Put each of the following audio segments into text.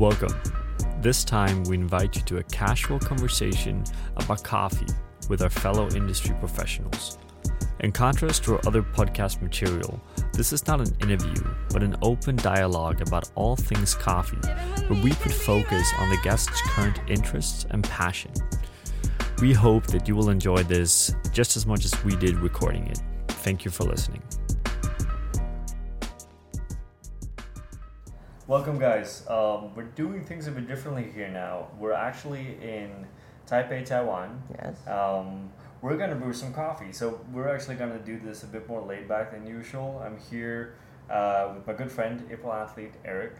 Welcome. This time, we invite you to a casual conversation about coffee with our fellow industry professionals. In contrast to our other podcast material, this is not an interview, but an open dialogue about all things coffee, where we put focus on the guest's current interests and passion. We hope that you will enjoy this just as much as we did recording it. Thank you for listening. Welcome, guys. We're doing things a bit differently here now. We're actually in Taipei, Taiwan. Yes. We're going to brew some coffee. So we're actually going to do this a bit more laid back than usual. I'm here with my good friend, April Athlete, Eric.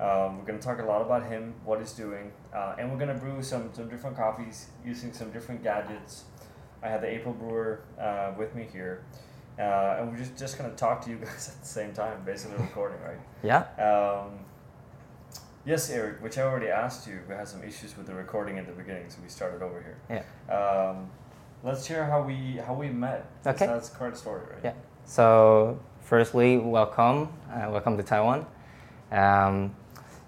We're going to talk a lot about him, what he's doing. And we're going to brew some different coffees using some different gadgets. I have the April brewer with me here. And we're just going to talk to you guys at the same time, basically recording, right? Yeah. Yes, Eric, which I already asked you. We had some issues with the recording at the beginning, so we started over here. Yeah. Let's hear how we met. Okay. That's quite a story, right? Yeah. So, firstly, welcome to Taiwan.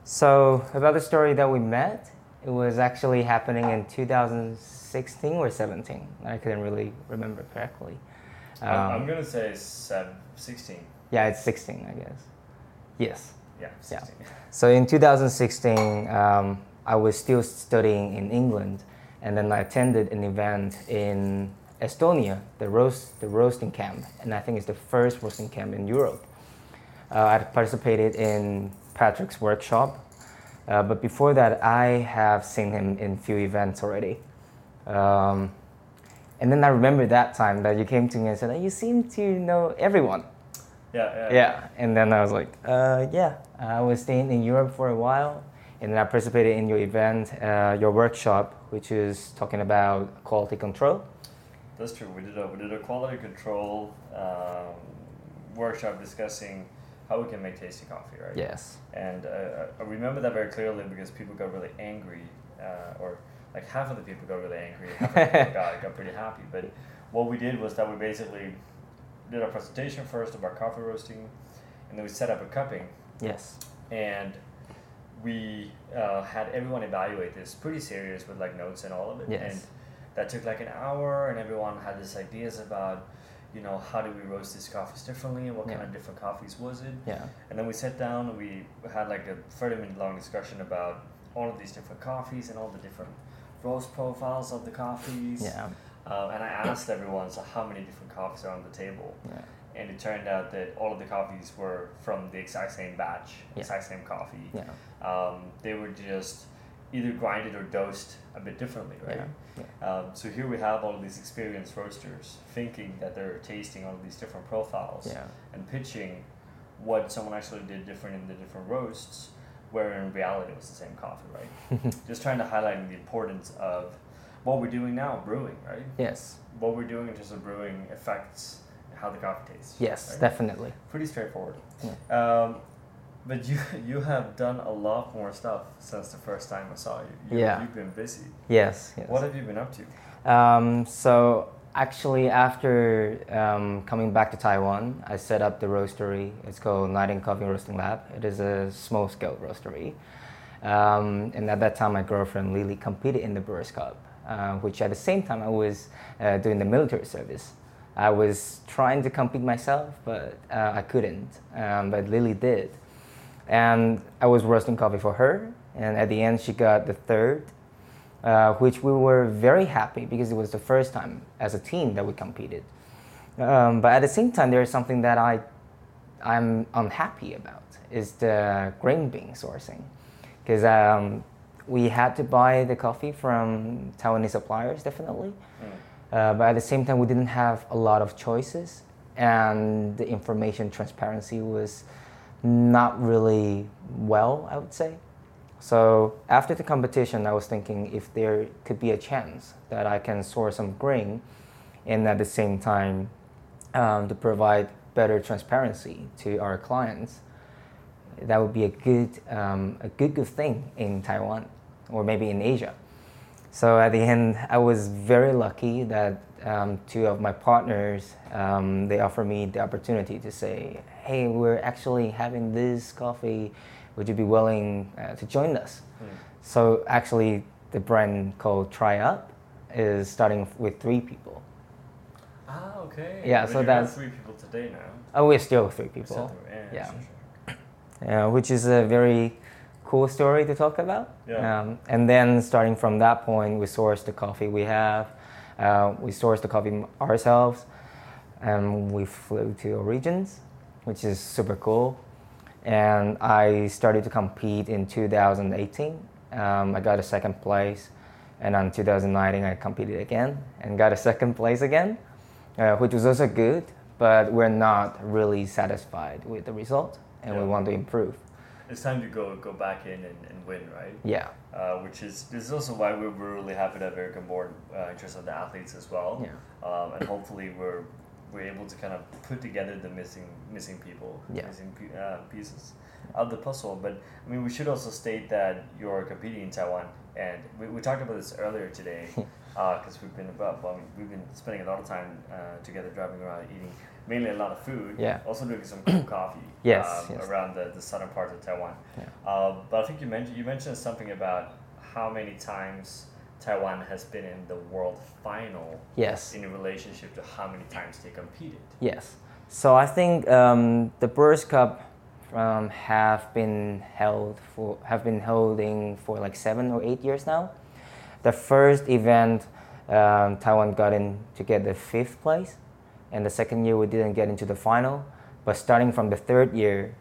So, about the story that we met, it was actually happening in 2016 or 17. I couldn't really remember correctly. I'm going to say 16. Yeah, it's 16, I guess. Yes. Yeah, 16. Yeah. So in 2016, I was still studying in England, and then I attended an event in Estonia, the roasting camp, and I think it's the first roasting camp in Europe. I participated in Patrick's workshop, but before that, I have seen him in few events already. And then I remember that time that you came to me and said, oh, you seem to know everyone. Yeah. And then I was like, I was staying in Europe for a while. And then I participated in your event, your workshop, which is talking about quality control. That's true. We did a quality control workshop discussing how we can make tasty coffee, right? Yes. And I remember that very clearly because people got really angry Like half of the people got really angry, half of the people got pretty happy. But what we did was that we basically did our presentation first about coffee roasting, and then we set up a cupping. Yes. And we had everyone evaluate this pretty serious with like notes and all of it. Yes. And that took like an hour, and everyone had these ideas about, how do we roast these coffees differently, and what kind of different coffees was it. Yeah. And then we sat down, and we had like a 30-minute long discussion about all of these different coffees and all the different roast profiles of the coffees. Yeah. And I asked everyone, so how many different coffees are on the table? Yeah. And it turned out that all of the coffees were from the exact same batch, exact same coffee. Yeah. They were just either grinded or dosed a bit differently, right? Yeah. Yeah. So here we have all of these experienced roasters thinking that they're tasting all of these different profiles and pitching what someone actually did different in the different roasts, where in reality it was the same coffee, right? Just trying to highlight the importance of what we're doing now, brewing, right? Yes. What we're doing in terms of brewing affects how the coffee tastes. Yes, right? Definitely. Pretty straightforward. Yeah. But you have done a lot more stuff since the first time I saw you. You've been busy. Yes. What have you been up to? So actually after coming back to Taiwan, I set up the roastery. It's called Nighting Coffee Roasting Lab. It is a small scale roastery. And at that time, my girlfriend Lily competed in the Brewers Cup, which at the same time I was doing the military service. I was trying to compete myself, but I couldn't. But Lily did. And I was roasting coffee for her. And at the end, she got the third. Which we were very happy because it was the first time as a team that we competed. But at the same time, there is something that I'm unhappy about is the grain bean sourcing, because we had to buy the coffee from Taiwanese suppliers, definitely. But at the same time, we didn't have a lot of choices, and the information transparency was not really well, I would say. So after the competition, I was thinking if there could be a chance that I can source some grain and at the same time to provide better transparency to our clients, that would be a good thing in Taiwan or maybe in Asia. So at the end, I was very lucky that two of my partners, they offered me the opportunity to say, hey, we're actually having this coffee. Would you be willing to join us? Mm. So actually, the brand called Try Up is starting with 3 people. Ah, okay. Yeah, so that's 3 people today now. Oh, we're still 3 people. Yeah, which is a very cool story to talk about. Yeah. And then starting from that point, we source the coffee we have. We source the coffee ourselves. We flew to Origins, which is super cool. And I started to compete in 2018. I got a 2nd place. And on 2019, I competed again and got a 2nd place again, which was also good. But we're not really satisfied with the result, and we want to improve. It's time to go back in and win, right? Yeah. Which is also why we're really happy to have Eric on board in terms of the athletes as well. Yeah. And hopefully we're able to kind of put together the missing people, pieces of the puzzle. But I mean, we should also state that you're competing in Taiwan, and we talked about this earlier today because we've been spending a lot of time together driving around eating. Mainly a lot of food, also drinking some cool coffee around the southern parts of Taiwan. Yeah. But I think you mentioned something about how many times Taiwan has been in the world final in relationship to how many times they competed. Yes. So I think the Brewers Cup have been holding for like 7 or 8 years now. The first event, Taiwan got in to get the 5th place. And the 2nd year, we didn't get into the final. But starting from the 3rd year,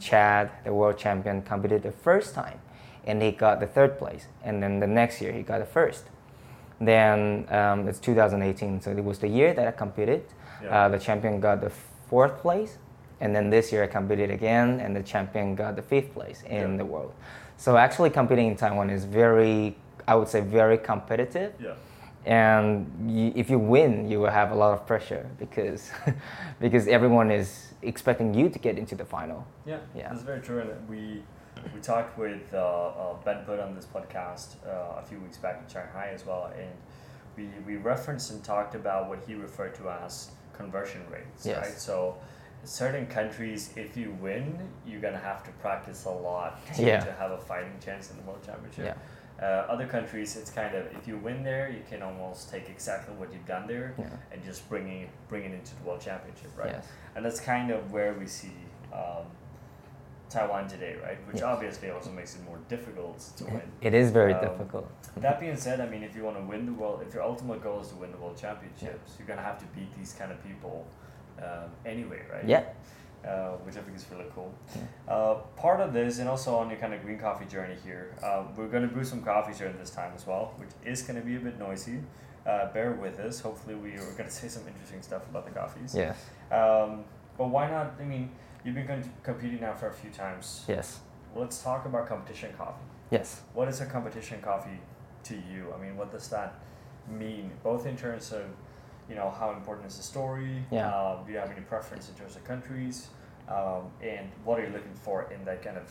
Chad, the world champion, competed the 1st time. And he got the 3rd place. And then the next year, he got the 1st. Then it's 2018. So it was the year that I competed. Yeah. The champion got the 4th place. And then this year, I competed again. And the champion got the 5th place in the world. So actually, competing in Taiwan is very, I would say, very competitive. Yeah. And if you win, you will have a lot of pressure because everyone is expecting you to get into the final. Yeah, that's very true. And we talked with Ben Put on this podcast a few weeks back in Shanghai as well, and we referenced and talked about what he referred to as conversion rates. Yes. Right. So certain countries, if you win, you're gonna have to practice a lot to have a fighting chance in the World Championship. Yeah. Other countries, it's kind of, if you win there, you can almost take exactly what you've done there and just bring it into the World Championship, right? Yes. And that's kind of where we see Taiwan today, right? Which obviously also makes it more difficult to win. It is very difficult. That being said, I mean, if you want to win the world, if your ultimate goal is to win the World Championships, you're going to have to beat these kind of people anyway, right? Yeah. Which I think is really cool. Part of this, and also on your kind of green coffee journey here, we're going to brew some coffee during this time as well, which is going to be a bit noisy. Bear with us. Hopefully we're going to say some interesting stuff about the coffees. Yes. But why not? I mean, you've been competing now for a few times. Yes. Let's talk about competition coffee. Yes. What is a competition coffee to you? I mean, what does that mean, both in terms of, you know, how important is the story? Yeah. Do you have any preference in terms of countries? And what are you looking for in that kind of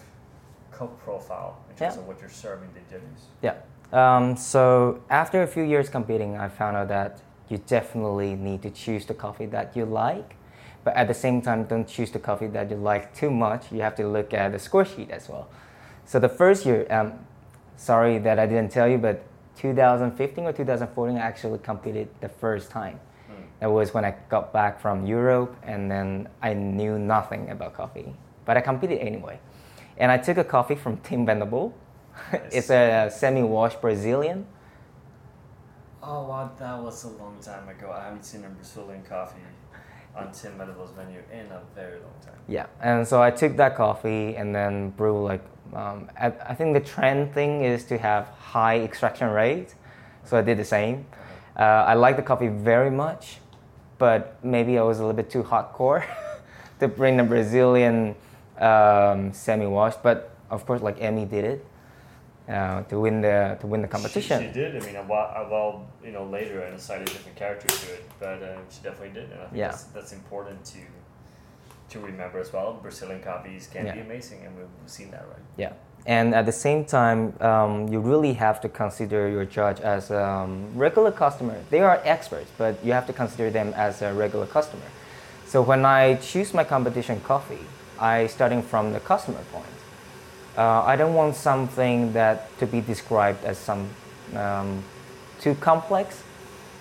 cup profile in terms of what you're serving the judges? Yeah. So after a few years competing, I found out that you definitely need to choose the coffee that you like. But at the same time, don't choose the coffee that you like too much. You have to look at the score sheet as well. So the first year, sorry that I didn't tell you, but 2015 or 2014, I actually competed the 1st time. That was when I got back from Europe, and then I knew nothing about coffee. But I competed anyway. And I took a coffee from Tim Venable. Nice. It's a semi-wash Brazilian. Oh, wow, that was a long time ago. I haven't seen a Brazilian coffee on Tim Venable's menu in a very long time. Yeah, and so I took that coffee and then brew like, I think the trend thing is to have high extraction rate. So I did the same. I like the coffee very much. But maybe I was a little bit too hardcore to bring the Brazilian semi-wash. But of course, like Emmy did it to win the competition. She did. I mean, a while later, I decided a different character to it, but she definitely did, and I think that's important to remember as well. Brazilian coffees can be amazing, and we've seen that, right? Yeah. And at the same time, you really have to consider your judge as a regular customer. They are experts, but you have to consider them as a regular customer. So when I choose my competition coffee, I starting from the customer point. I don't want something that to be described as some too complex.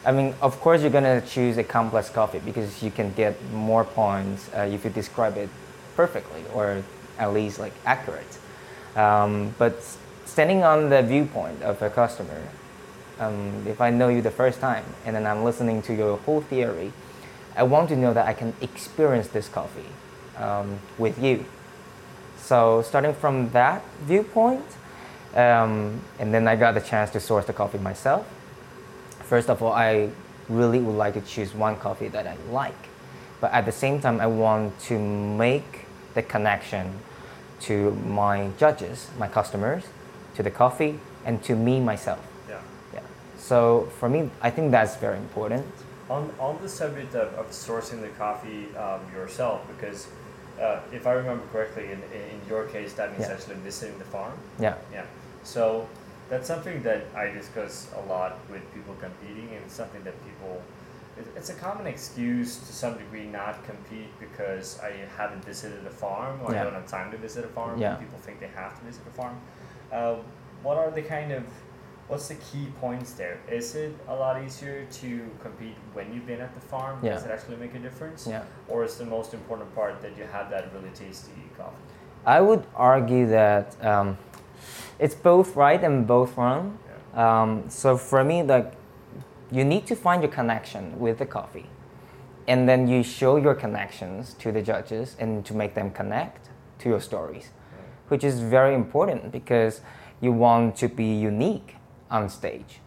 I mean, of course, you're gonna choose a complex coffee because you can get more points if you describe it perfectly or at least like accurate. But standing on the viewpoint of a customer, if I know you the first time and then I'm listening to your whole theory, I want to know that I can experience this coffee with you. So starting from that viewpoint, and then I got the chance to source the coffee myself. First of all, I really would like to choose one coffee that I like. But at the same time, I want to make the connection to my judges, my customers, to the coffee, and to me, myself. Yeah. So for me, I think that's very important. On the subject of sourcing the coffee yourself, because if I remember correctly, in your case, that means actually visiting the farm. Yeah. So that's something that I discuss a lot with people competing, and something that people, it's a common excuse to some degree not compete because I haven't visited a farm, or I don't have time to visit a farm. Yeah. People think they have to visit a farm. What's the key points there? Is it a lot easier to compete when you've been at the farm? Yeah. Does it actually make a difference? Yeah. Or is the most important part that you have that really tasty coffee? I would argue that it's both right and both wrong. Yeah. So for me, like, you need to find your connection with the coffee, and then you show your connections to the judges and to make them connect to your stories, which is very important because you want to be unique on stage.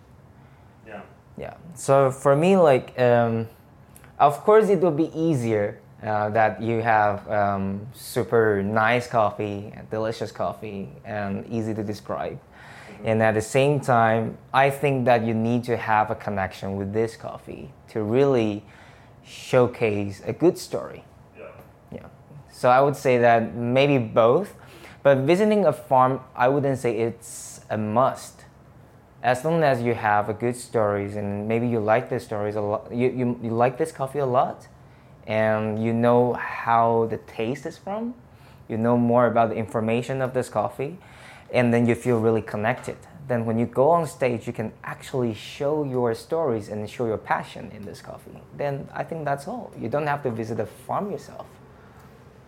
Yeah. So for me, like, of course it will be easier that you have super nice coffee, delicious coffee, and easy to describe. And at the same time, I think that you need to have a connection with this coffee to really showcase a good story. Yeah. So I would say that maybe both, but visiting a farm, I wouldn't say it's a must. As long as you have a good stories and maybe you like the stories a lot, you like this coffee a lot, and you know how the taste is from, you know more about the information of this coffee, and then you feel really connected. Then when you go on stage, you can actually show your stories and show your passion in this coffee. Then I think that's all. You don't have to visit a farm yourself.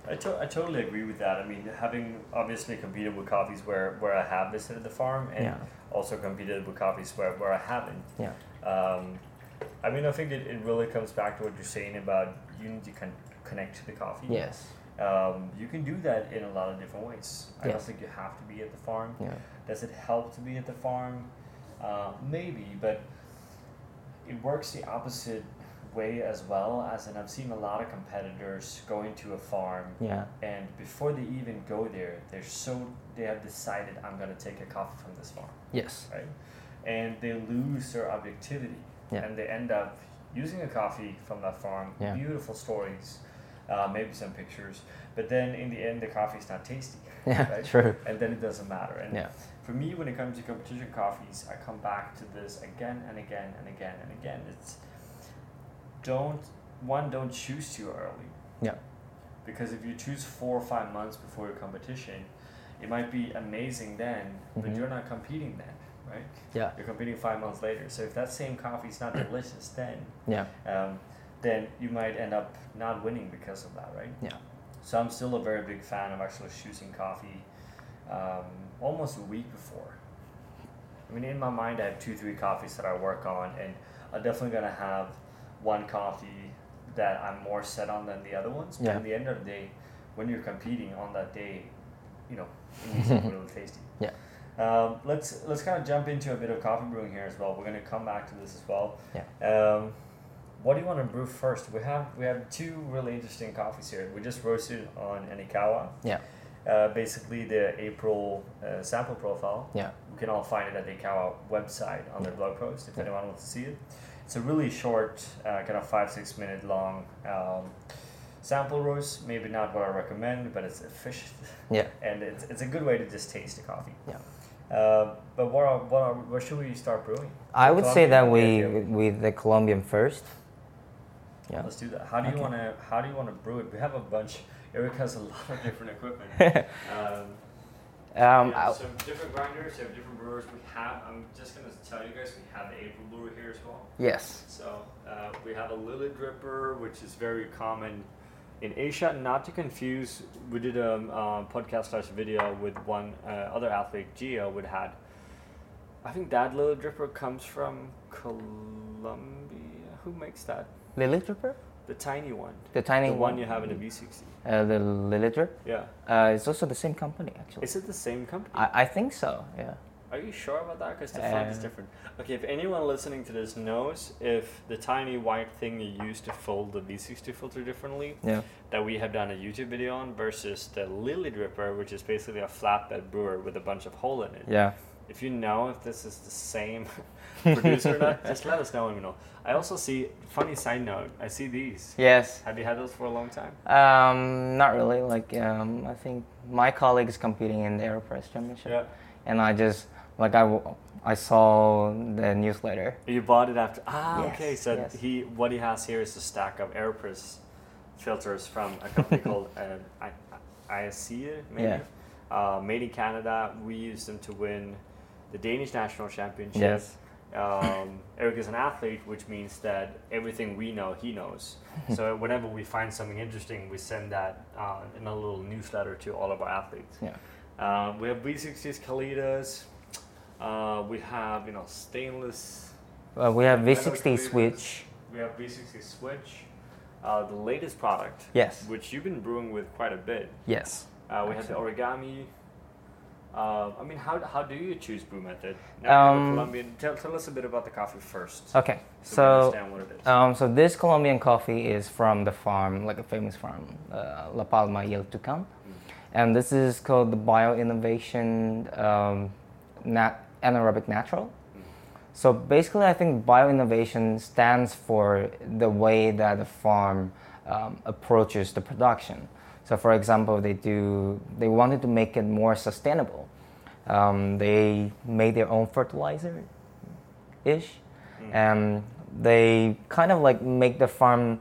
I totally agree with that. I mean, having obviously competed with coffees where I have visited the farm, and also competed with coffees where I haven't. Yeah. I mean, I think it really comes back to what you're saying about you need to connect to the coffee. Yes. You can do that in a lot of different ways. I don't think you have to be at the farm. Yeah. Does it help to be at the farm? Maybe, but it works the opposite way as well. As in, I've seen a lot of competitors going to a farm, and before they even go there, they have decided, I'm going to take a coffee from this farm. Yes. Right? And they lose their objectivity, and they end up using a coffee from that farm, beautiful stories, maybe some pictures, but then in the end the coffee's not tasty, right? True. And then it doesn't matter. And for me, when it comes to competition coffees, I come back to this again and again. It's don't choose too early. Yeah. Because if you choose 4 or 5 months before your competition, it might be amazing then, but you're not competing then. Right? Yeah. You're competing 5 months later. So if that same coffee is not delicious then, then you might end up not winning because of that, right? Yeah. So I'm still a very big fan of actually choosing coffee almost a week before. I mean, in my mind, I have 2-3 coffees that I work on, and I'm definitely going to have one coffee that I'm more set on than the other ones. But at the end of the day, when you're competing on that day, you know, it needs to be a little tasty. Yeah. Let's kind of jump into a bit of coffee brewing here as well. We're going to come back to this as well. Yeah. What do you want to brew first? We have two really interesting coffees here. We just roasted on an Ikawa. Yeah. Basically the April sample profile. Yeah. You can all find it at the Ikawa website on their blog post if anyone wants to see it. It's a really short, kind of 5-6 minute long sample roast, maybe not what I recommend, but it's efficient. Yeah. And it's a good way to just taste the coffee. Yeah. But what should we start brewing? I would say that we the Colombian first. Yeah. Let's do that. How do you want to brew it? We have a bunch. Eric has a lot of different equipment. So different grinders, you have different brewers. I'm just going to tell you guys, we have the April brewer here as well. Yes. So we have a Lily Dripper, which is very common in Asia. Not to confuse, we did a podcast/video with one other athlete, Gia, would had. I think that Lily Dripper comes from Colombia. Who makes that? Lily Dripper? The tiny one. The one you have in the V60. The Lily Dripper? Yeah. It's also the same company, actually. Is it the same company? I think so, yeah. Are you sure about that? Because the flag is different. Okay, if anyone listening to this knows if the tiny white thing you use to fold the V60 filter differently, yeah, that we have done a YouTube video on, versus the Lily Dripper, which is basically a flatbed brewer with a bunch of holes in it. Yeah. If you know if this is the same producer or not, just let us know and we know. I also see, funny side note, I see these. Yes. Have you had those for a long time? Not really. I think my colleague is competing in the AeroPress Championship. Yeah. And I just, I saw the newsletter. You bought it after? Yes, okay. So yes. What he has here is a stack of AeroPress filters from a company called ISC, maybe? Yeah. Made in Canada. We used them to win the Danish National Championship. Yes. Eric is an athlete, which means that everything we know, he knows. So whenever we find something interesting, we send that in a little newsletter to all of our athletes. Yeah. We have V60s, Kalitas. We have stainless. We have V60 Switch. We have V60 Switch. The latest product. Yes. Which you've been brewing with quite a bit. Yes. We have the Origami. How do you choose brew method? Now Colombian. Tell us a bit about the coffee first. Okay, so we understand what it is. So this Colombian coffee is from the farm, like a famous farm, La Palma y El Tucán, and this is called the Bioinnovation Anaerobic Natural. So basically, I think Bioinnovation stands for the way that the farm approaches the production. So, for example, they wanted to make it more sustainable. They made their own fertilizer-ish, and they kind of make the farm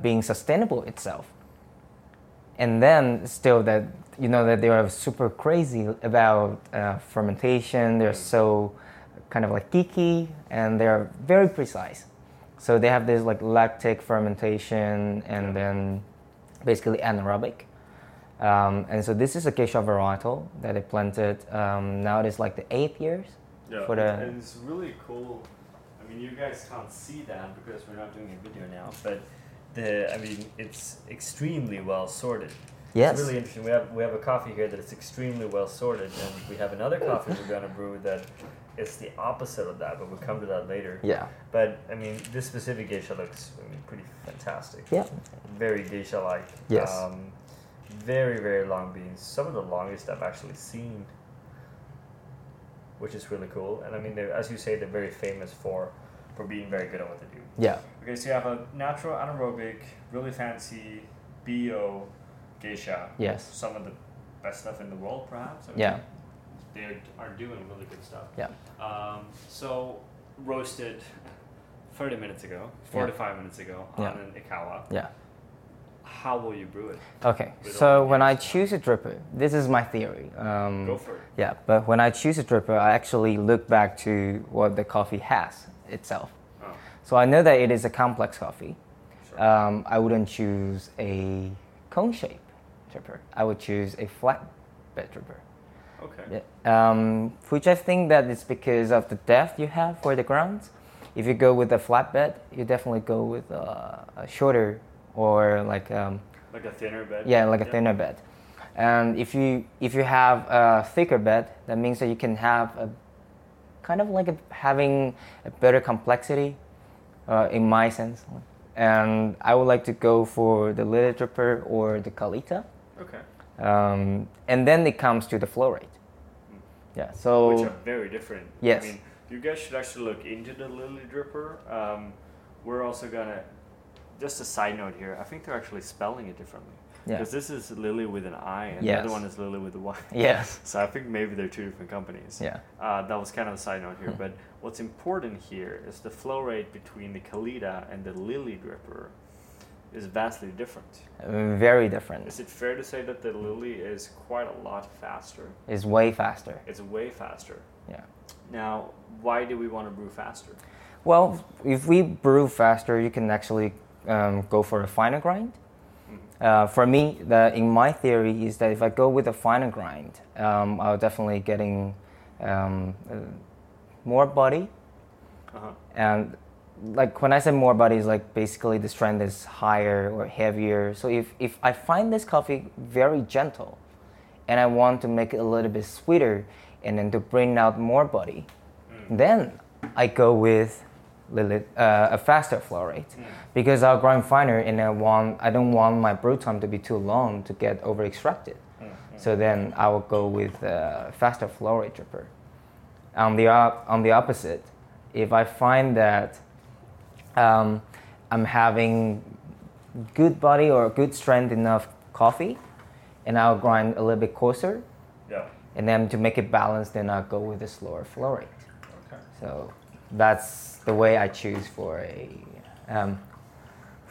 being sustainable itself. And then still that, that they are super crazy about fermentation. They're so kind of geeky, and they're very precise. So they have this lactic fermentation, and then basically anaerobic. And so this is a Quechua varietal that I planted. Now it is the 8th year. Yeah, and it's really cool. I mean, you guys can't see that because we're not doing a video now, but it's extremely well sorted. Yes. It's really interesting. We have a coffee here that is extremely well sorted, and we have another coffee we're going to brew that it's the opposite of that, but we'll come to that later. Yeah. But, this specific geisha looks pretty fantastic. Yeah. Very geisha-like. Yes. Very, very long beans. Some of the longest I've actually seen, which is really cool. And, as you say, they're very famous for being very good at what they do. Yeah. Okay, so you have a natural anaerobic, really fancy bio geisha. Yes. Some of the best stuff in the world, perhaps. Yeah. They are doing really good stuff. Yeah. So roasted 30 minutes ago, 45 minutes ago on an Ikawa. Yeah. How will you brew it? Okay. So when I choose a dripper, this is my theory. Go for it. Yeah. But when I choose a dripper, I actually look back to what the coffee has itself. Oh. So I know that it is a complex coffee. Sure. I wouldn't choose a cone-shaped dripper. I would choose a flatbed dripper. Okay. Yeah. Which I think that it's because of the depth you have for the grounds. If you go with a flatbed, you definitely go with a shorter or like a thinner bed. Yeah, a thinner bed. And if you have a thicker bed, that means that you can have a kind of having a better complexity, in my sense. And I would like to go for the Lily Dripper or the Kalita. Okay. And then it comes to the flow rate. Yeah, so which are very different. Yes. You guys should actually look into the Lily Dripper. We're also gonna just a side note here, I think they're actually spelling it differently. Because this is Lily with an I, and the other one is Lily with a Y. Yes. So I think maybe they're two different companies. Yeah. That was kind of a side note here. But what's important here is the flow rate between the Kalita and the Lily Dripper is vastly different. Very different. Is it fair to say that the Lily is quite a lot faster? It's way faster. It's way faster. Yeah. Now, why do we want to brew faster? Well, if we brew faster, you can actually go for a finer grind. For me, in my theory, is that if I go with a finer grind, I'll definitely getting more body. Uh-huh. And like when I say more body, is like basically the strength is higher or heavier. So if I find this coffee very gentle, and I want to make it a little bit sweeter, and then to bring out more body, then I go with a faster flow rate, because I'll grind finer, and I don't want my brew time to be too long to get over extracted. So then I will go with a faster flow rate dripper. On the opposite, if I find that I'm having good body or good strength enough coffee, and I'll grind a little bit coarser, and then to make it balanced, then I'll go with a slower flow rate. Okay. So that's the way I choose for a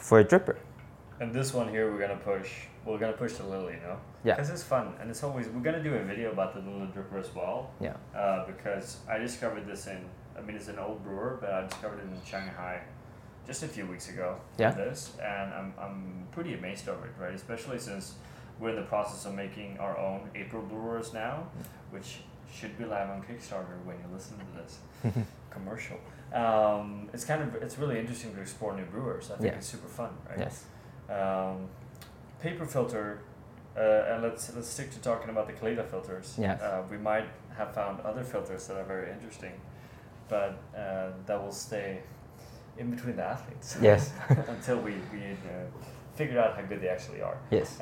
dripper. And this one here, we're gonna push the Lily, you know? Yeah. Because it's fun, and it's always, we're gonna do a video about the Lily dripper as well. Yeah. Because I discovered this it's an old brewer, but I discovered it in Shanghai just a few weeks ago. Yeah. This, and I'm pretty amazed over it, right? Especially since we're in the process of making our own April brewers now, which should be live on Kickstarter when you listen to this. Commercial. It's really interesting to explore new brewers. I think it's super fun, right? Yes. Paper filter, and let's stick to talking about the Kalita filters. Yes. We might have found other filters that are very interesting, but that will stay in between the athletes. Yes. Until we figure out how good they actually are. Yes.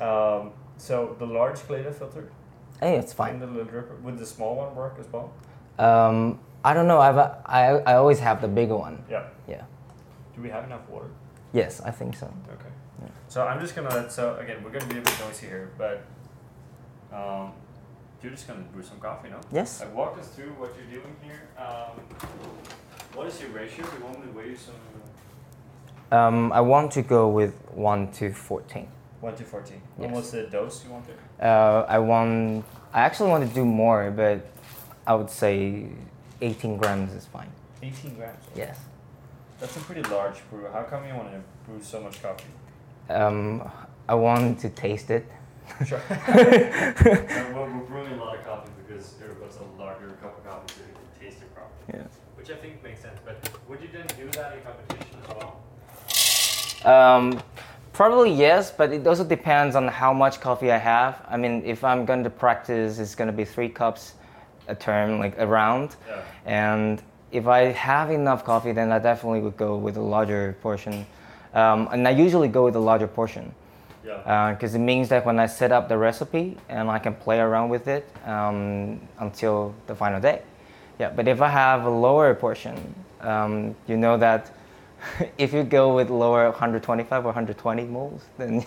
So the large Kalita filter. Hey, it's fine. And the little dripper. Would the small one work as well? I don't know. I always have the bigger one. Yeah. Yeah. Do we have enough water? Yes, I think so. Okay. Yeah. So I'm just gonna. So again, we're gonna be a bit noisy here, but you're just gonna brew some coffee, no? Yes. Like, walk us through what you're doing here. What is your ratio? Do you want me to weigh some? I want to go with 1:14. 1:14. Yes. And what's the dose you want there? I actually want to do more, but I would say 18 grams is fine. 18 grams? Yes. That's a pretty large brew. How come you want to brew so much coffee? I want to taste it. Sure. We're brewing a lot of coffee because everybody's a larger cup of coffee, so you can taste it properly. Yeah. Which I think makes sense. But would you then do that in competition as well? Probably yes, but it also depends on how much coffee I have. I mean, if I'm going to practice, it's going to be 3 cups. A term, like a round, and if I have enough coffee, then I definitely would go with a larger portion, and I usually go with a larger portion, because it means that when I set up the recipe, and I can play around with it until the final day. Yeah, but if I have a lower portion, you know that if you go with lower 125 or 120 moles, then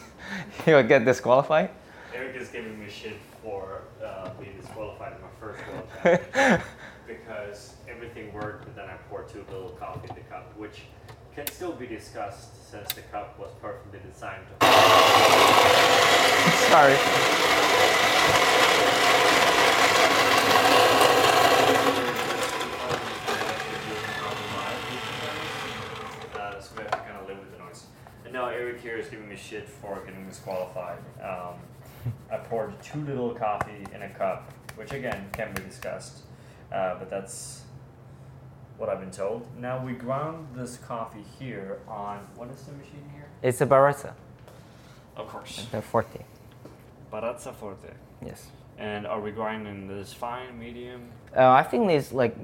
you'll get disqualified. Eric is giving me shit for being disqualified in my first World Championship because everything worked, but then I poured too little coffee in the cup, which can still be discussed since the cup was perfectly designed to. Sorry. So we have to kind of live with the noise. And now Eric here is giving me shit for getting disqualified. I poured too little coffee in a cup, which again can be discussed, but that's what I've been told. Now we ground this coffee here on, what is the machine here? It's a Baratza. Of course. The Forte. Baratza Forte. Yes. And are we grinding this fine, medium? I think it's like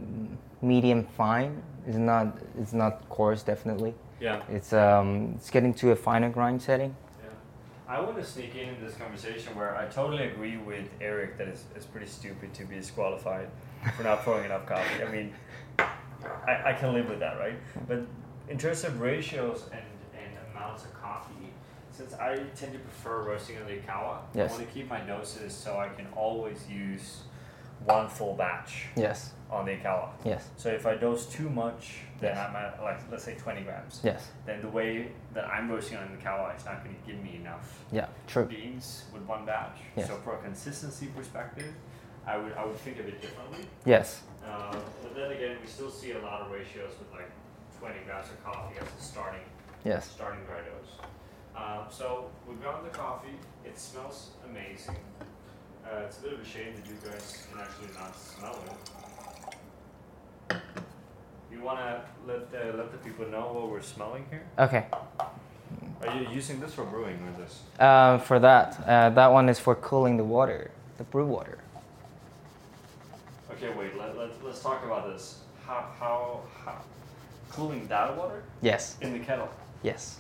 medium fine. It's not coarse, definitely. Yeah. It's getting to a finer grind setting. I want to sneak in this conversation where I totally agree with Eric that it's pretty stupid to be disqualified for not pouring enough coffee. I mean, I can live with that, right? But in terms of ratios and amounts of coffee. Since I tend to prefer roasting on the Ikawa, yes, I want to keep my doses so I can always use one full batch, yes, on the Ikawa. Yes. So if I dose too much, then yes, I'm at, like, let's say 20 grams. Yes. Then the way that I'm roasting on the Ikawa is not going to give me enough, yeah, true, beans with one batch. Yes. So for a consistency perspective, I would think of it differently. Yes. But then again, we still see a lot of ratios with like 20 grams of coffee as a starting, yes, starting dry dose. So we've gotten the coffee. It smells amazing. It's a bit of a shame that you guys can actually not smell it. You want to let the people know what we're smelling here? Okay. Are you using this for brewing or this? For that. That one is for cooling the water, the brew water. Okay, wait. Let's talk about this. How cooling that water? Yes. In the kettle? Yes.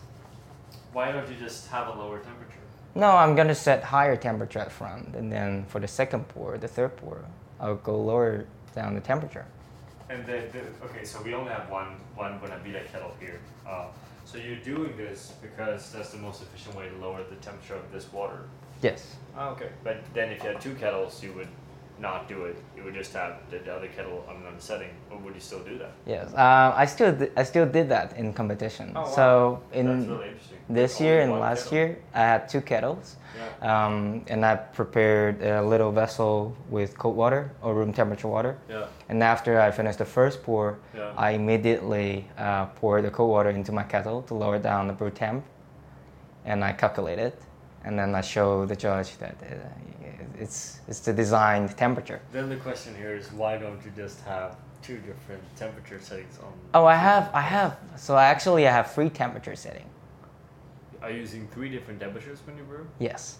Why don't you just have a lower temperature? No, I'm going to set higher temperature at front, and then for the second pour, the third pour, I'll go lower down the temperature. And okay, so we only have one Bonavita kettle here. So you're doing this because that's the most efficient way to lower the temperature of this water. Yes. Oh, okay. But then if you had two kettles, you would not do it. You would just have the other kettle on another setting. Or would you still do that? Yes, I still did that in competition. Oh, wow. So that's really interesting. This year and last year, I had two kettles, yeah, and I prepared a little vessel with cold water or room temperature water. Yeah. And after I finished the first pour, yeah, I immediately poured the cold water into my kettle to lower down the brew temp, and I calculated, and then I showed the judge that it's the designed temperature. Then the question here is, why don't you just have two different temperature settings on? Oh, I have. So I have three temperature settings. Are you using three different temperatures when you brew? Yes.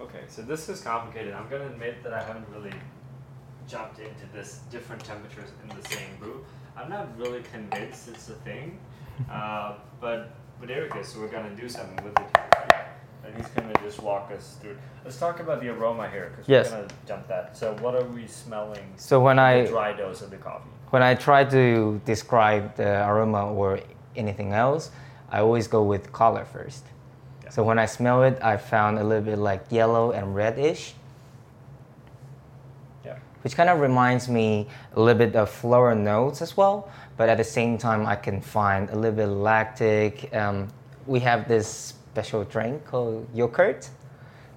Okay, so this is complicated. I'm going to admit that I haven't really jumped into this different temperatures in the same brew. I'm not really convinced it's a thing, but Eric is, so we're going to do something with it. And he's going to just walk us through it. Let's talk about the aroma here, because yes, we're going to jump that. So what are we smelling? So when the dry dose of the coffee? When I try to describe the aroma or anything else, I always go with color first. Yeah. So when I smell it, I found a little bit like yellow and reddish. Yeah. Which kind of reminds me a little bit of floral notes as well. But at the same time, I can find a little bit lactic. We have this special drink called yogurt,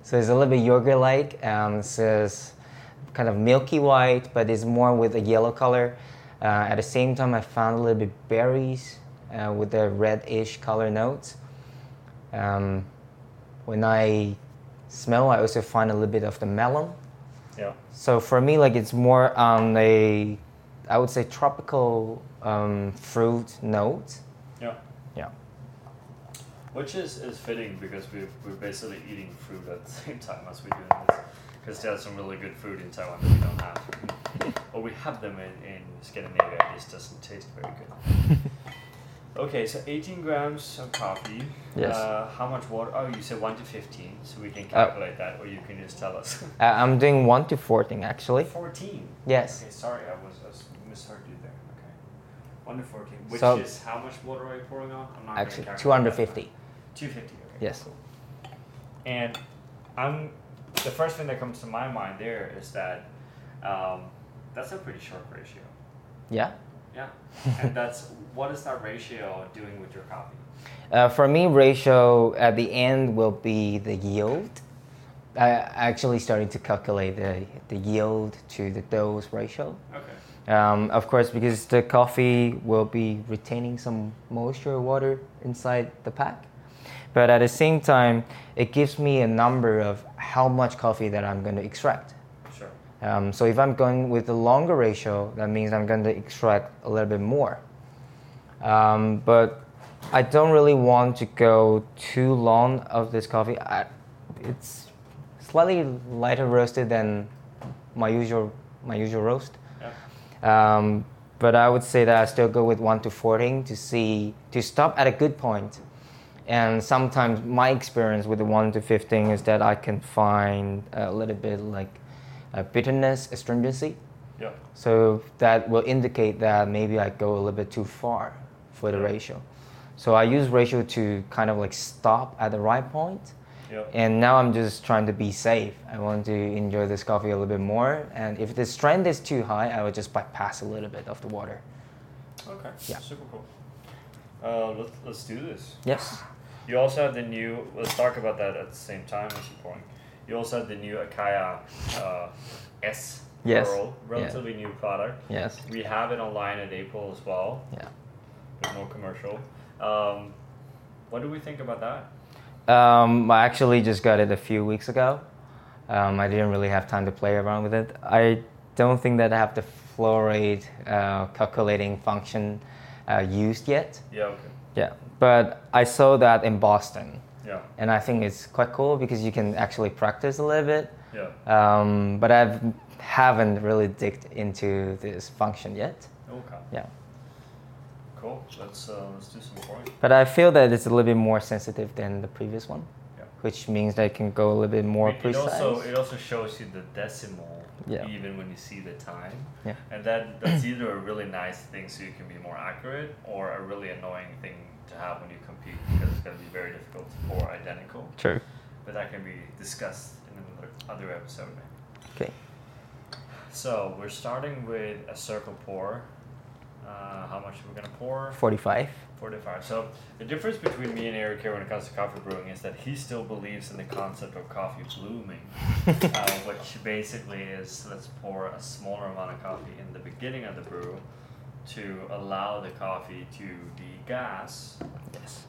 so it's a little bit yogurt-like. It's kind of milky white, but it's more with a yellow color. At the same time, I found a little bit berries with the reddish color notes. When I smell, I also find a little bit of the melon. Yeah. So for me, like, it's more on I would say tropical fruit note. Yeah. Yeah. Which is fitting, because we're basically eating fruit at the same time as we're doing this. Because there's some really good food in Taiwan that we don't have. Or we have them in Scandinavia, it just doesn't taste very good. Okay, so 18 grams of coffee. Yes. How much water? Oh, you said 1 to 15, so we can calculate that, or you can just tell us. I'm doing 1 to 14, actually. 14? Yes. Okay, sorry, I was misheard you there. Okay. 1 to 14, which so is how much water are you pouring on? I'm not actually, 250. 250. Okay, yes. Cool. And the first thing that comes to my mind there is that that's a pretty sharp ratio. Yeah. Yeah. And what is that ratio doing with your coffee? For me, ratio at the end will be the yield. I actually started to calculate the yield to the dose ratio. Okay. Of course, because the coffee will be retaining some moisture water inside the pack. But at the same time, it gives me a number of how much coffee that I'm going to extract. Sure. So if I'm going with a longer ratio, that means I'm going to extract a little bit more. But I don't really want to go too long of this coffee. It's slightly lighter roasted than my usual roast. Yeah. But I would say that I still go with 1 to 14 to stop at a good point. And sometimes my experience with the 1 to 15 is that I can find a little bit like bitterness, astringency. Yeah. So that will indicate that maybe I go a little bit too far for the ratio. So I use ratio to kind of like stop at the right point. Yep. And now I'm just trying to be safe. I want to enjoy this coffee a little bit more. And if the strength is too high, I would just bypass a little bit of the water. Okay, yeah. Super cool. Let's do this. Yes. You also have the new, let's talk about that at the same time, it's important. You also have the new Ikawa S Pearl, relatively new product. Yes. We have it online in April as well. Yeah. There's no commercial. What do we think about that? I actually just got it a few weeks ago. I didn't really have time to play around with it. I don't think that I have the flow rate calculating function used yet. Yeah, okay. Yeah, but I saw that in Boston. Yeah. And I think it's quite cool because you can actually practice a little bit. Yeah. But I haven't really digged into this function yet. Okay. Yeah. Cool. Let's do some pouring. But I feel that it's a little bit more sensitive than the previous one, which means that it can go a little bit more precise. It also shows you the decimal, even when you see the time. Yeah. And that's either a really nice thing so you can be more accurate, or a really annoying thing to have when you compete, because it's going to be very difficult for identical. True. But that can be discussed in another episode. Okay. So we're starting with a circle pour. How much are we going to pour? 45. So the difference between me and Eric here when it comes to coffee brewing is that he still believes in the concept of coffee blooming, which basically is, let's pour a smaller amount of coffee in the beginning of the brew to allow the coffee to degas. Yes.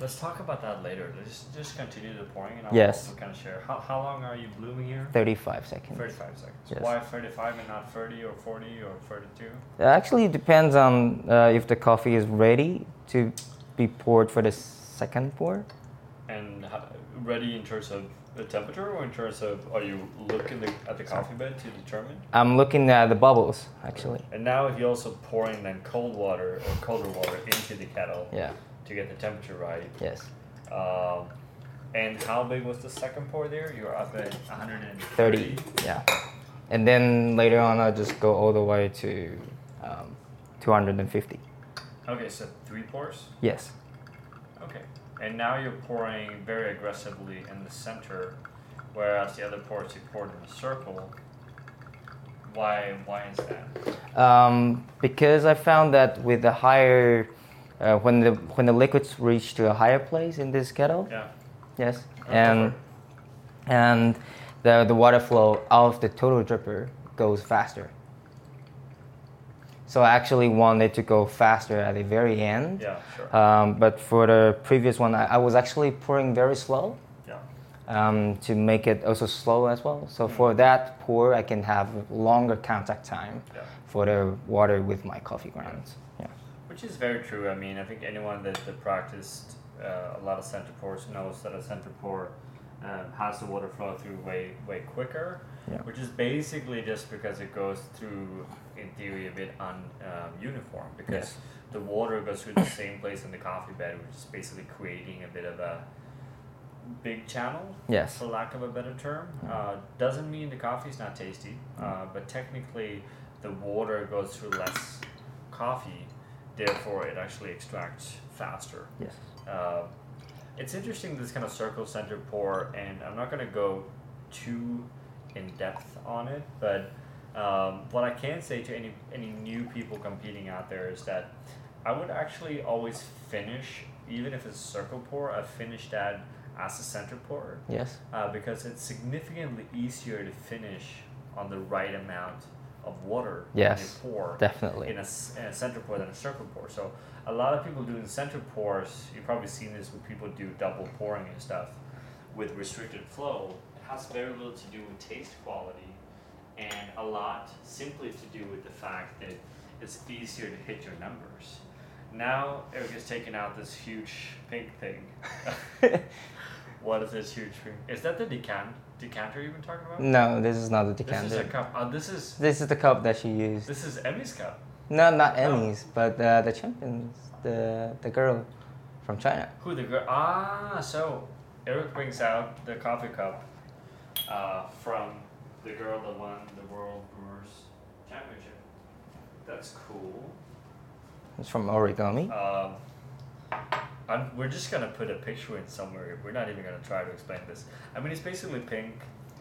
Let's talk about that later. Let's just continue the pouring, and I'll also kind of share. How long are you blooming here? 35 seconds. 35 seconds. Yes. Why 35 and not 30 or 40 or 32? It actually depends on if the coffee is ready to be poured for the second pour. And ready in terms of the temperature, or in terms of, are you looking at the coffee bed to determine? I'm looking at the bubbles, actually. And now if you're also pouring then cold water or colder water into the kettle. Yeah. To get the temperature right. Yes. And how big was the second pour there? You were up at 130. Yeah. And then later on, I'll just go all the way to 250. Okay, so 3 pours? Yes. Okay. And now you're pouring very aggressively in the center, whereas the other pours you poured in a circle. Why is that? Because I found that with the higher... when the liquids reach to a higher place in this kettle, and the water flow out of the total dripper goes faster. So I actually wanted to go faster at the very end. Yeah, sure. But for the previous one, I was actually pouring very slow. Yeah. To make it also slow as well. So for that pour, I can have longer contact time for the water with my coffee grounds. Yeah. Which is very true. I mean, I think anyone that practiced a lot of center pours knows that a center pour has the water flow through way quicker, which is basically just because it goes through, in theory, a bit uniform, because the water goes through the same place in the coffee bed, which is basically creating a bit of a big channel, for lack of a better term. Doesn't mean the coffee is not tasty, but technically the water goes through less coffee. Therefore, it actually extracts faster. Yes. It's interesting, this kind of circle center pour, and I'm not going to go too in depth on it, but what I can say to any new people competing out there is that I would actually always finish, even if it's a circle pour, I finish that as a center pour. Yes. Because it's significantly easier to finish on the right amount of water when you pour definitely in a center pour than a circle pour. So a lot of people doing center pours, you've probably seen this when people do double pouring and stuff with restricted flow. It has very little to do with taste quality and a lot simply to do with the fact that it's easier to hit your numbers. Now Eric has taken out this huge pink thing. What is this huge thing? Is that the decanter you've been talking about? No, this is not the decanter. This is a cup. This is the cup that she used. This is Emmy's cup. No, not Emmy's, but the champions, the girl from China. Who, the girl? Ah, so Eric brings out the coffee cup from the girl that won the World Brewers Championship. That's cool. It's from Origami. We're just going to put a picture in somewhere. We're not even going to try to explain this. I mean, it's basically pink.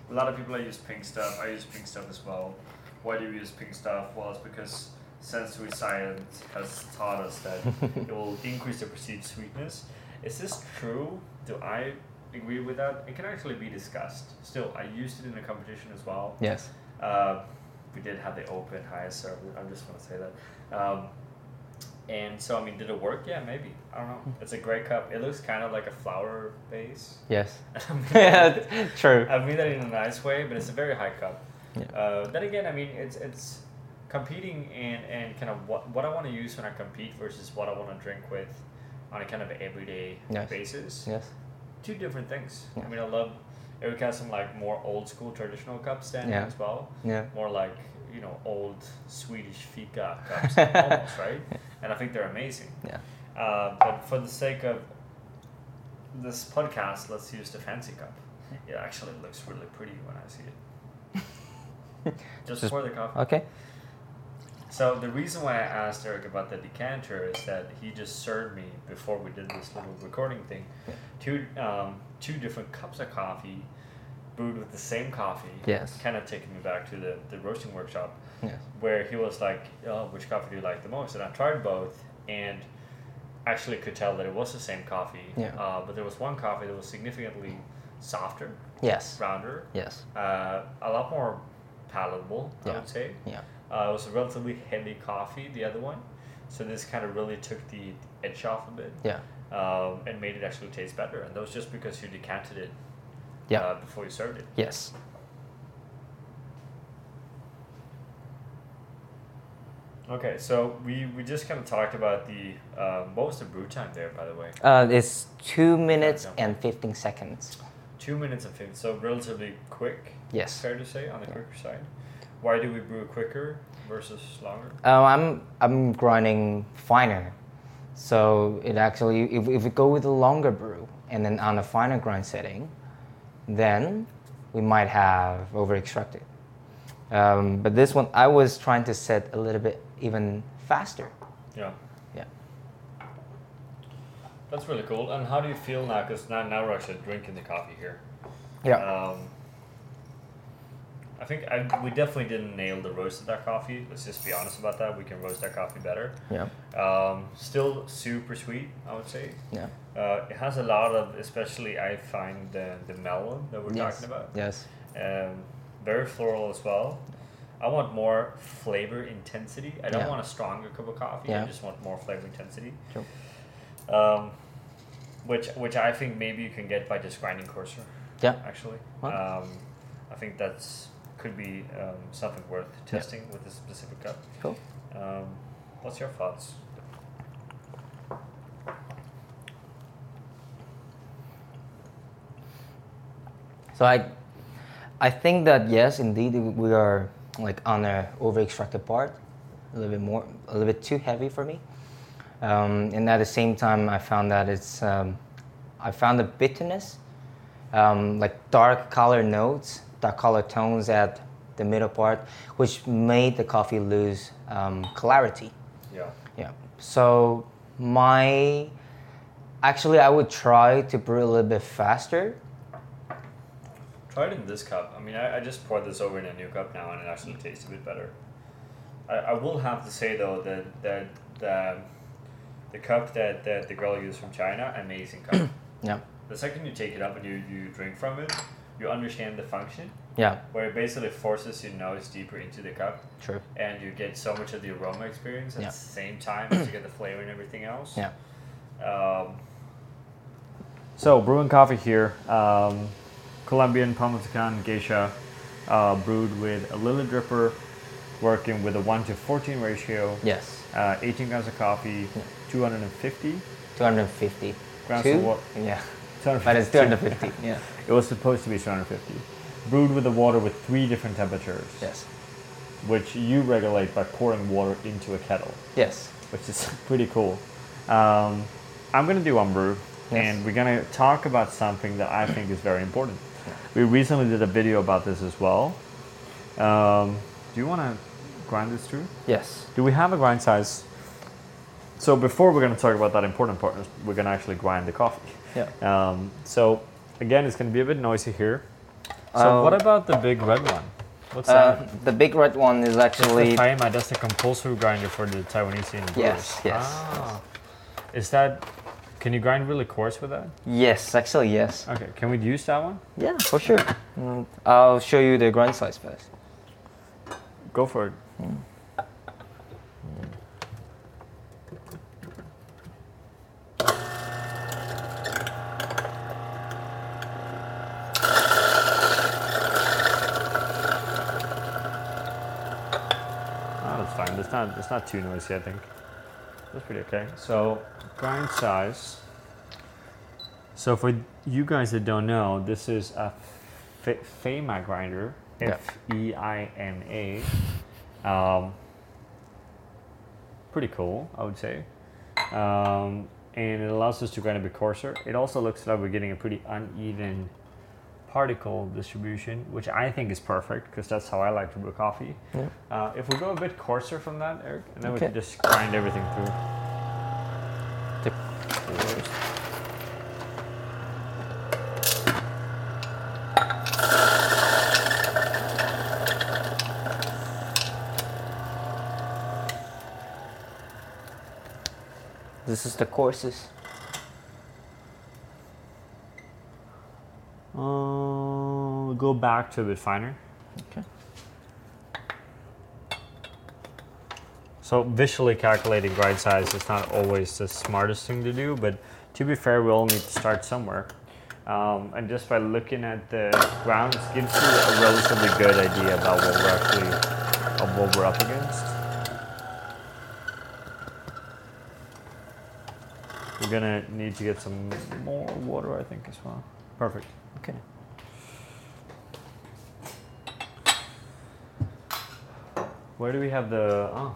A lot of people use pink stuff. I use pink stuff as well. Why do we use pink stuff? Well, it's because sensory science has taught us that it will increase the perceived sweetness. Is this true? Do I agree with that? It can actually be discussed. Still, I used it in a competition as well. Yes. We did have the open highest server. I just want to say that. And so, I mean, did it work? Yeah, maybe. I don't know. It's a great cup. It looks kind of like a flower base. Yes. Yeah, true. I mean that in a nice way, but it's a very high cup. Yeah. Then again, I mean, it's competing and kind of what I want to use when I compete versus what I want to drink with on a kind of everyday yes. basis. Yes. Two different things. Yeah. I mean, I love... Eric has some like more old school traditional cups standing yeah. as well. Yeah. More like, you know, old Swedish fika cups almost, right? Yeah. And I think they're amazing. Yeah. But for the sake of this podcast, let's use the fancy cup. It actually looks really pretty when I see it. Just pour the coffee. Okay. So the reason why I asked Eric about the decanter is that he just served me before we did this little recording thing, two different cups of coffee, brewed with the same coffee. Yes. Kind of taking me back to the roasting workshop. Yes. Where he was like, "Oh, which coffee do you like the most?" And I tried both, and actually could tell that it was the same coffee. Yeah. But there was one coffee that was significantly softer. Yes. Rounder. Yes. A lot more palatable, I would say. Yeah. It was a relatively heavy coffee, the other one. So this kind of really took the edge off a bit. Yeah. And made it actually taste better. And that was just because you decanted it before you served it. Yes. Okay, so we just kind of talked about the... what was the brew time there, by the way? It's 2 minutes and 15 seconds. 2 minutes and 15. So relatively quick. Yes. Fair to say, on the quicker side. Why do we brew quicker versus longer? I'm grinding finer, so it actually if we go with the longer brew and then on a finer grind setting, then we might have over extracted. But this one I was trying to set a little bit even faster. Yeah. Yeah. That's really cool. And how do you feel now? Because now we're actually drinking the coffee here. Yeah. I think we definitely didn't nail the roast of that coffee. Let's just be honest about that. We can roast that coffee better. Yeah. Still super sweet, I would say. Yeah. It has a lot of, especially I find the melon that we're talking about. Yes. Very floral as well. I want more flavor intensity. I don't want a stronger cup of coffee. Yeah. I just want more flavor intensity. Sure. Which I think maybe you can get by just grinding coarser. Yeah. Actually. I think that's. Could be something worth testing with a specific cup. Cool. What's your thoughts? So I think that yes, indeed, we are like on the over-extracted part, a little bit too heavy for me. And at the same time, I found that it's, I found the bitterness, like dark color notes. Dark color tones at the middle part, which made the coffee lose clarity. Yeah. Yeah. So I would try to brew a little bit faster. Try it in this cup. I mean, I just poured this over in a new cup now, and it actually tastes a bit better. I will have to say though that the cup that the girl used from China, amazing cup. Yeah. The second you take it up and you drink from it. You understand the function, where it basically forces your nose deeper into the cup, true, and you get so much of the aroma experience at the same time as you get the flavor and everything else. Yeah. So brewing coffee here, Colombian palma tucán geisha, brewed with a Lily Dripper, working with a 1-to-14 ratio. Yes. 18 grams of coffee, 250 grams of water. Yeah. But it's 250. Yeah. It was supposed to be 250. Brewed with the water with 3 different temperatures. Yes. Which you regulate by pouring water into a kettle. Yes. Which is pretty cool. I'm going to do one brew. Yes. And we're going to talk about something that I think is very important. Yeah. We recently did a video about this as well. Do you want to grind this through? Yes. Do we have a grind size? So before we're going to talk about that important part, we're going to actually grind the coffee. Yeah. So again, it's going to be a bit noisy here. So what about the big red one? What's that? The big red one is actually... It's the Feima, that's the compulsory grinder for the Taiwanese brewers. Yes, yes. Ah. Is that... Can you grind really coarse with that? Yes, actually, yes. Okay, can we use that one? Yeah, for sure. I'll show you the grind size first. Go for it. Oh, that's fine. It's not too noisy, I think. That's pretty okay. So grind size. So for you guys that don't know, this is a Feima grinder. Feima. Pretty cool, I would say. And it allows us to grind a bit coarser. It also looks like we're getting a pretty uneven particle distribution, which I think is perfect because that's how I like to brew coffee. Yeah. If we go a bit coarser from that, Eric, and then we can just grind everything through. This is the coarsest. We'll go back to a bit finer. Okay. So visually calculating grind size is not always the smartest thing to do, but to be fair, we all need to start somewhere. And just by looking at the grounds gives you a relatively good idea about what we're up against. We're gonna need to get some more water, I think, as well. Perfect. Okay. Where do we have the? Oh,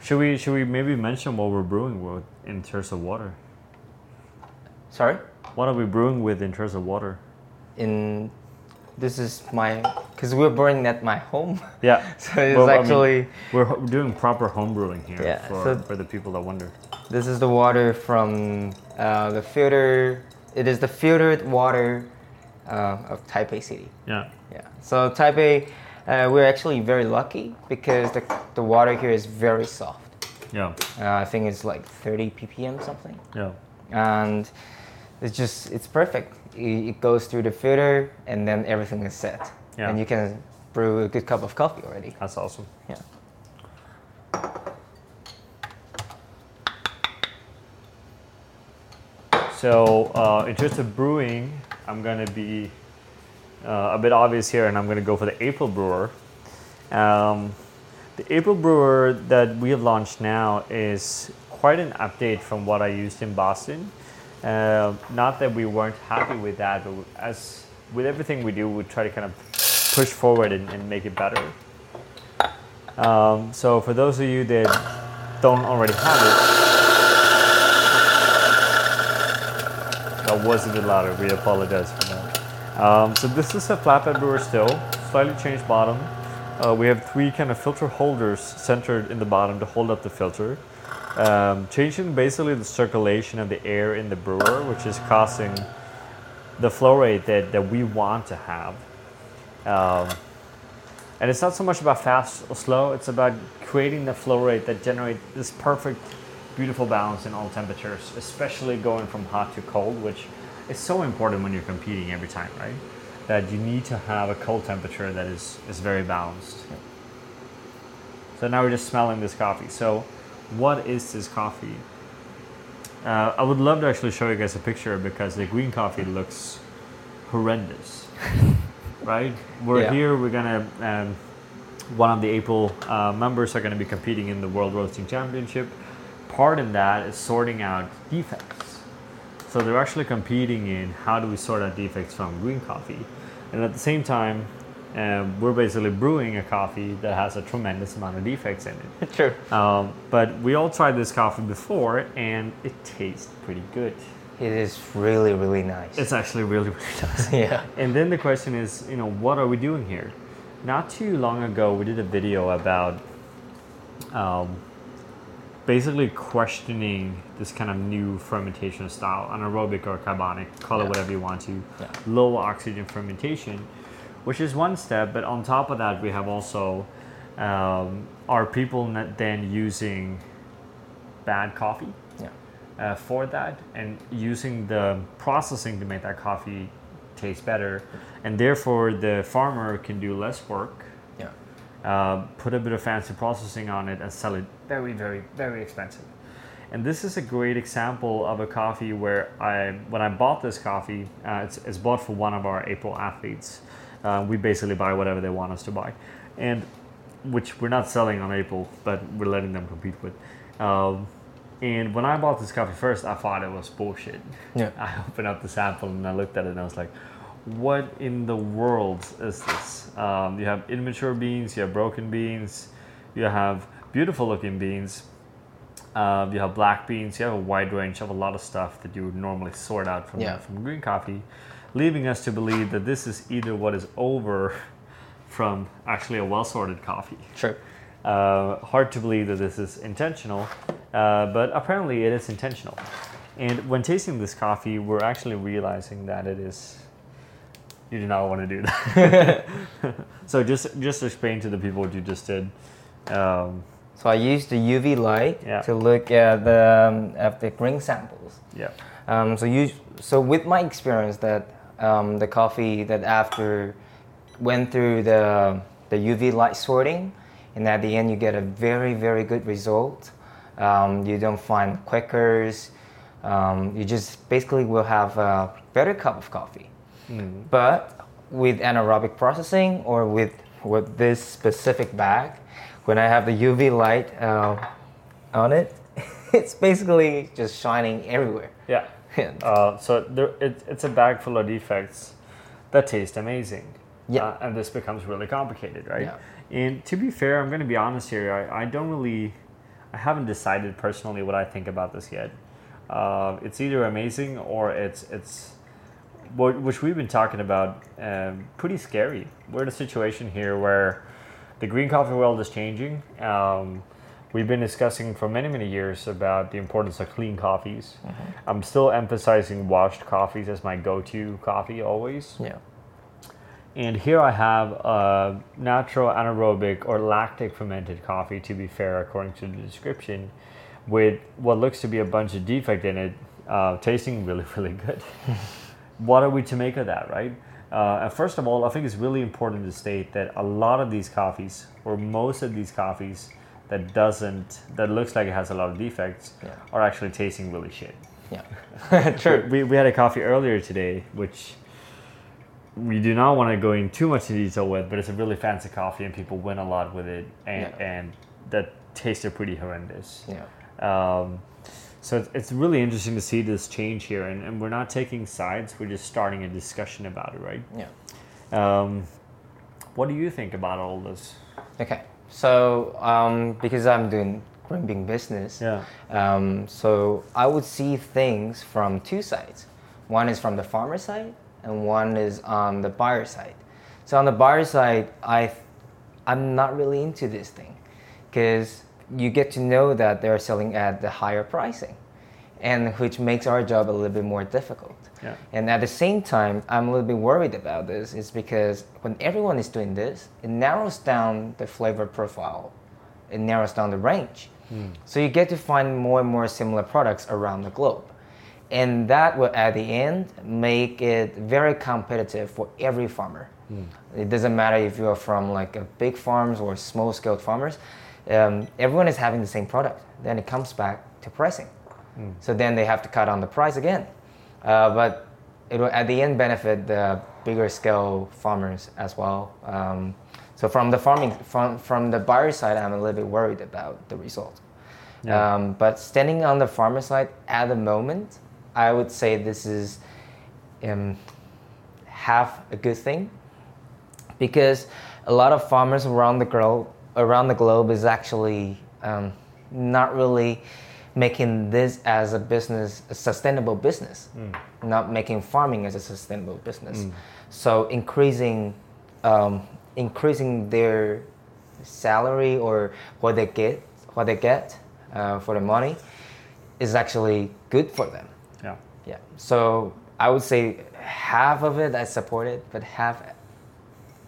should we maybe mention what we're brewing with in terms of water? Sorry. What are we brewing with in terms of water? This is my, because we're brewing at my home. Yeah. So it's actually. I mean, we're doing proper home brewing here. Yeah. For the people that wonder. This is the water from the filter. It is the filtered water of Taipei City. Yeah. Yeah. So Taipei, we're actually very lucky because the water here is very soft. Yeah. I think it's like 30 ppm something. Yeah. And it's perfect. It goes through the filter and then everything is set. Yeah. And you can brew a good cup of coffee already. That's awesome. Yeah. So in terms of brewing, I'm going to be a bit obvious here, and I'm going to go for the April brewer. The April brewer that we have launched now is quite an update from what I used in Boston. Not that we weren't happy with that, but as with everything we do, we try to kind of push forward and make it better. So for those of you that don't already have it, that was a bit louder, we apologize for that. So this is a flatbed brewer still, slightly changed bottom. We have three kind of filter holders centered in the bottom to hold up the filter. Changing basically the circulation of the air in the brewer, which is causing the flow rate that we want to have. And it's not so much about fast or slow, it's about creating the flow rate that generates this perfect beautiful balance in all temperatures, especially going from hot to cold, which is so important when you're competing every time, right? That you need to have a cold temperature that is very balanced. Yep. So now we're just smelling this coffee. So what is this coffee? I would love to actually show you guys a picture because the green coffee looks horrendous, right? We're here, we're gonna, one of the April members are gonna be competing in the World Roasting Championship. Part of that is sorting out defects. So they're actually competing in how do we sort out defects from green coffee. And at the same time, we're basically brewing a coffee that has a tremendous amount of defects in it. True. But we all tried this coffee before and it tastes pretty good. It is really, really nice. It's actually really, really nice. Yeah. And then the question is, what are we doing here? Not too long ago, we did a video about basically questioning this kind of new fermentation style, anaerobic or carbonic, call it whatever you want to, low oxygen fermentation, which is one step. But on top of that, we have also are people then using bad coffee for that and using the processing to make that coffee taste better, and therefore the farmer can do less work, put a bit of fancy processing on it and sell it very, very, very expensive. And this is a great example of a coffee where when I bought this coffee, it's bought for one of our April athletes. We basically buy whatever they want us to buy, and which we're not selling on April, but we're letting them compete with. And when I bought this coffee first, I thought it was bullshit. Yeah. I opened up the sample and I looked at it and I was like, what in the world is this? You have immature beans, you have broken beans, you have beautiful looking beans, you have black beans, you have a wide range of a lot of stuff that you would normally sort out from green coffee, leaving us to believe that this is either what is over from actually a well-sorted coffee. Sure. Hard to believe that this is intentional, but apparently it is intentional. And when tasting this coffee, we're actually realizing that it is, you do not want to do that. So just explain to the people what you just did. So I used the UV light to look at the green samples. Yeah. So with my experience that the coffee that after went through the UV light sorting, and at the end you get a very, very good result. You don't find quakers. You just basically will have a better cup of coffee. Mm. But with anaerobic processing or with this specific bag, when I have the UV light on it, it's basically just shining everywhere. Yeah. So it's a bag full of defects that taste amazing. Yeah. And this becomes really complicated, right? Yeah. And to be fair, I'm going to be honest here. I haven't decided personally what I think about this yet. It's either amazing or it's which we've been talking about, pretty scary. We're in a situation here where the green coffee world is changing. We've been discussing for many, many years about the importance of clean coffees. Mm-hmm. I'm still emphasizing washed coffees as my go-to coffee always. Yeah. And here I have a natural anaerobic or lactic fermented coffee, to be fair, according to the description, with what looks to be a bunch of defect in it, tasting really, really good. What are we to make of that, right? And first of all, I think it's really important to state that a lot of these coffees, or most of these coffees that looks like it has a lot of defects, are actually tasting really shit. Yeah, true. We had a coffee earlier today, which we do not want to go in too much detail with, but it's a really fancy coffee and people win a lot with it, and that tasted pretty horrendous. Yeah. So it's really interesting to see this change here, and we're not taking sides, we're just starting a discussion about it, right? Yeah. What do you think about all this? Okay, so because I'm doing green bean business, so I would see things from two sides. One is from the farmer side, and one is on the buyer side. So on the buyer side, I'm not really into this thing because you get to know that they're selling at the higher pricing, and which makes our job a little bit more difficult. Yeah. And at the same time, I'm a little bit worried about this. It's because when everyone is doing this, it narrows down the flavor profile. It narrows down the range. Mm. So you get to find more and more similar products around the globe. And that will, at the end, make it very competitive for every farmer. Mm. It doesn't matter if you're from like a big farms or small-scale farmers. Everyone is having the same product. Then it comes back to pricing. Mm. So then they have to cut on the price again. But it will, at the end, benefit the bigger-scale farmers as well. So from the from the buyer side, I'm a little bit worried about the result. Yeah. But standing on the farmer side at the moment, I would say this is half a good thing, because a lot of farmers around the globe is actually not really making this as a business, a sustainable business, not making farming as a sustainable business. Mm. So increasing their salary or what they get for the money is actually good for them. Yeah. Yeah. So I would say half of it I support it, but half.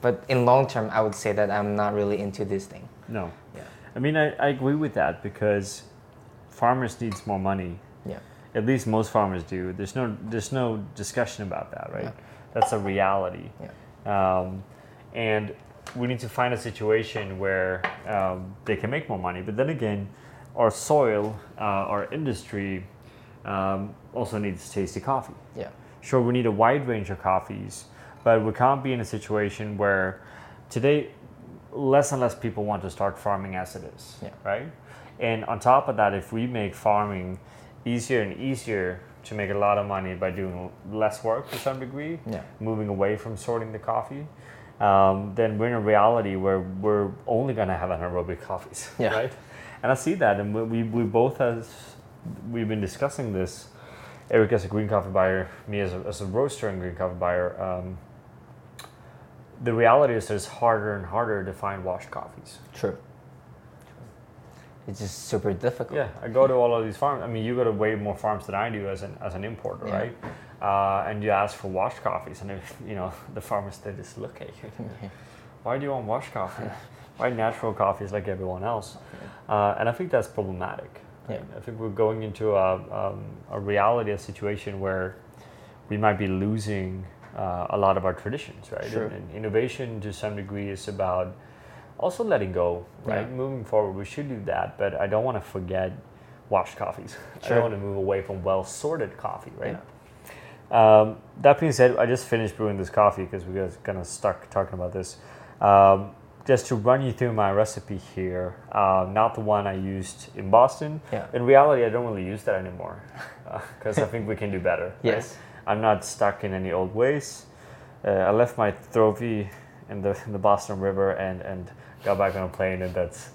But in long term, I would say that I'm not really into this thing. No. Yeah. I mean, I agree with that because farmers needs more money. Yeah. At least most farmers do. There's no discussion about that, right? Yeah. That's a reality. Yeah. And we need to find a situation where they can make more money. But then again, our soil, our industry also needs tasty coffee. Yeah. Sure, we need a wide range of coffees, but we can't be in a situation where today less and less people want to start farming as it is, yeah. Right? And on top of that, if we make farming easier and easier to make a lot of money by doing less work to some degree, yeah. Moving away from sorting the coffee, then we're in a reality where we're only going to have anaerobic coffees, yeah. Right? And I see that, and we both, as we've been discussing this, Eric as a green coffee buyer, me as a roaster and green coffee buyer, the reality is that it's harder and harder to find washed coffees. True. It's just super difficult. Yeah, I go to all of these farms. I mean, you go to way more farms than I do as an importer, yeah. Right? And you ask for washed coffees, and if, you know, the farmers, they just look at you. Yeah. Why do you want washed coffee? Yeah. Why natural coffee is like everyone else? Yeah. And I think that's problematic. Yeah. I think we're going into a reality, a situation where we might be losing a lot of our traditions, right? Sure. And innovation to some degree is about also letting go, right? Yeah. Moving forward, we should do that, but I don't want to forget washed coffees. Sure. I don't want to move away from well-sorted coffee, right? Yeah. That being said, I just finished brewing this coffee because we got kind of stuck talking about this. Just to run you through my recipe here, not the one I used in Boston. Yeah. In reality, I don't really use that anymore because I think we can do better. Yes. Right? I'm not stuck in any old ways. I left my trophy in the Boston River and got back on a plane, and that's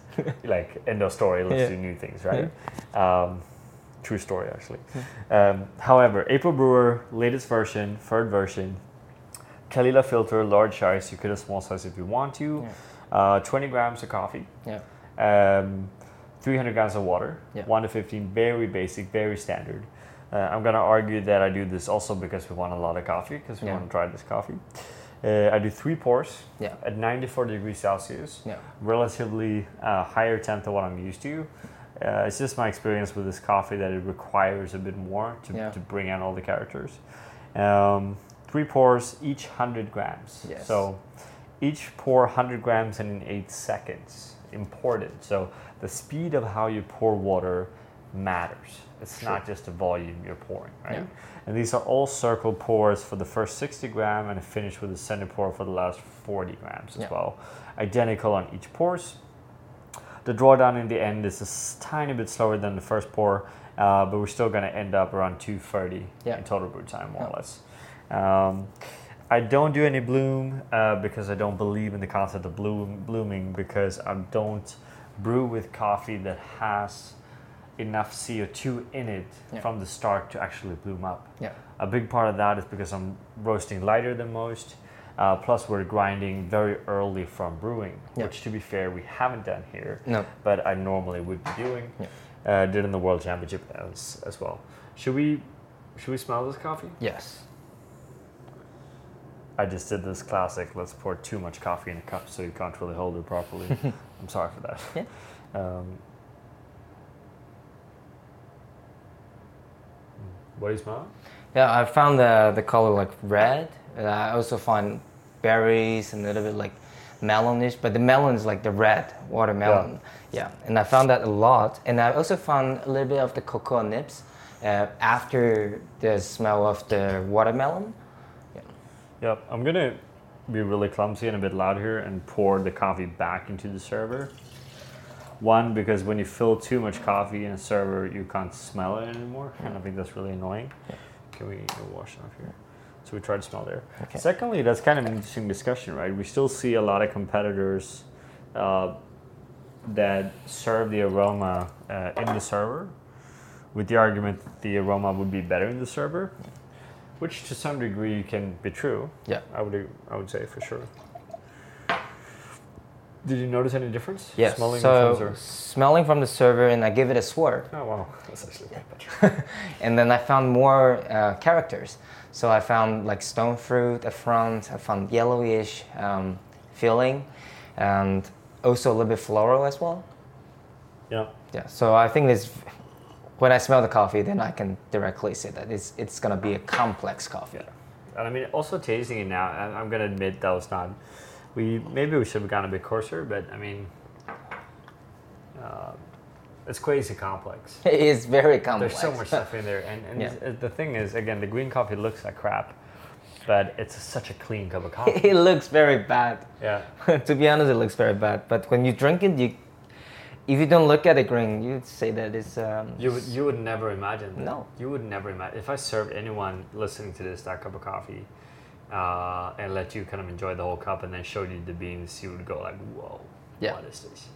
like end of story. Let's do new things, right? Yeah. True story, actually. However, April Brewer, latest version, third version, Kalita filter, large size. You could have small size if you want to. Yeah. 20 grams of coffee, yeah. 300 grams of water, yeah. 1 to 15, very basic, very standard. I'm going to argue that I do this also because we want a lot of coffee, because we want to try this coffee. I do 3 pours at 94 degrees Celsius, relatively higher temp than what I'm used to. It's just my experience with this coffee that it requires a bit more to bring out all the characters. 3 pours, each 100 grams. Yes. So each pour 100 grams and in 8 seconds. Important. So the speed of how you pour water matters. It's not just the volume you're pouring, right? Yeah. And these are all circle pours for the first 60 gram and finish with a center pour for the last 40 grams as well. Identical on each pours. The drawdown in the end is a tiny bit slower than the first pour, but we're still going to end up around 230 in total brew time, more or less. I don't do any bloom because I don't believe in the concept of blooming because I don't brew with coffee that has enough CO2 in it from the start to actually bloom up. Yeah. A big part of that is because I'm roasting lighter than most, plus we're grinding very early from brewing, which to be fair, we haven't done here, but I normally would be doing. Yeah. Did in the World Championship as well. Should we smell this coffee? Yes. I just did this classic, let's pour too much coffee in a cup so you can't really hold it properly. I'm sorry for that. Yeah. What do you smell? Yeah, I found the color like red. And I also find berries and a little bit like melonish, but the melon is like the red watermelon. Yeah, and I found that a lot. And I also found a little bit of the cocoa nibs after the smell of the watermelon. Yeah, I'm going to be really clumsy and a bit loud here and pour the coffee back into the server. One, because when you fill too much coffee in a server, you can't smell it anymore. And I think that's really annoying. Yeah. Can we wash off here? So we try to smell there. Okay. Secondly, that's kind of an interesting discussion, right? We still see a lot of competitors that serve the aroma in the server with the argument that the aroma would be better in the server. Yeah. Which to some degree can be true. Yeah, I would say for sure. Did you notice any difference? Yes. Smelling from the server, and I gave it a swirl. Oh wow, that's actually way better. And then I found more characters. So I found like stone fruit up front. I found yellowish filling, and also a little bit floral as well. Yeah. Yeah. So I think this, when I smell the coffee, then I can directly say that it's gonna be a complex coffee. Yeah. And I mean, also tasting it now, I'm gonna admit that was not. Maybe we should have gone a bit coarser, but I mean, it's crazy complex. It is very complex. There's so much stuff in there, and yeah. The thing is, again, the green coffee looks like crap, but it's such a clean cup of coffee. It looks very bad. Yeah. To be honest, it looks very bad. But when you drink it, if you don't look at it green, you'd say that it's. You would never imagine that. No. You would never imagine. If I served anyone listening to this that cup of coffee. And let you kind of enjoy the whole cup and then showed you the beans, you would go like, whoa, yeah. What is this?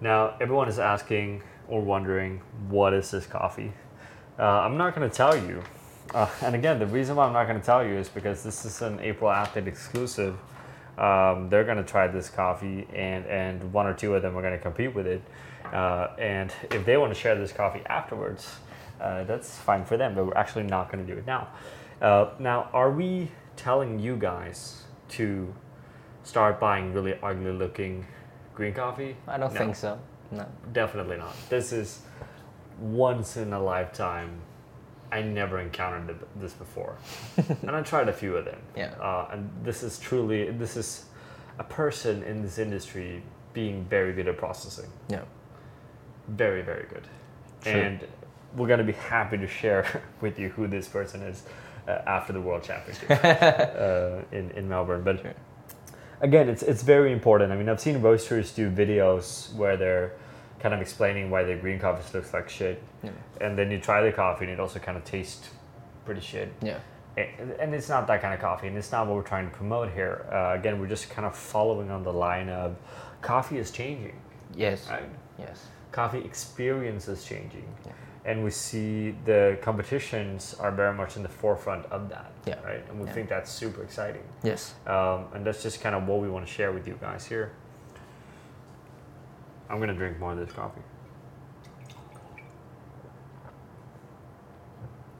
Now, everyone is asking or wondering, what is this coffee? I'm not going to tell you. And again, the reason why I'm not going to tell you is because this is an April Athlete exclusive. They're going to try this coffee and one or two of them are going to compete with it. And if they want to share this coffee afterwards, that's fine for them, but we're actually not going to do it now. Now, are we telling you guys to start buying really ugly looking green coffee? I don't think so. No. Definitely not. This is once in a lifetime. I never encountered this before. And I tried a few of them. Yeah. And this is a person in this industry being very good at processing. Yeah. Very, very good. True. And we're going to be happy to share with you who this person is. After the World Championship in Melbourne. But again, it's very important. I mean, I've seen roasters do videos where they're kind of explaining why their green coffee looks like shit. Yeah. And then you try the coffee and it also kind of tastes pretty shit. Yeah. And it's not that kind of coffee, and it's not what we're trying to promote here. Again, we're just kind of following on the line of coffee is changing. Yes. Right? Yes. Coffee experience is changing. Yeah. And we see the competitions are very much in the forefront of that, yeah. Right? And we think that's super exciting. Yes. And that's just kind of what we want to share with you guys here. I'm going to drink more of this coffee.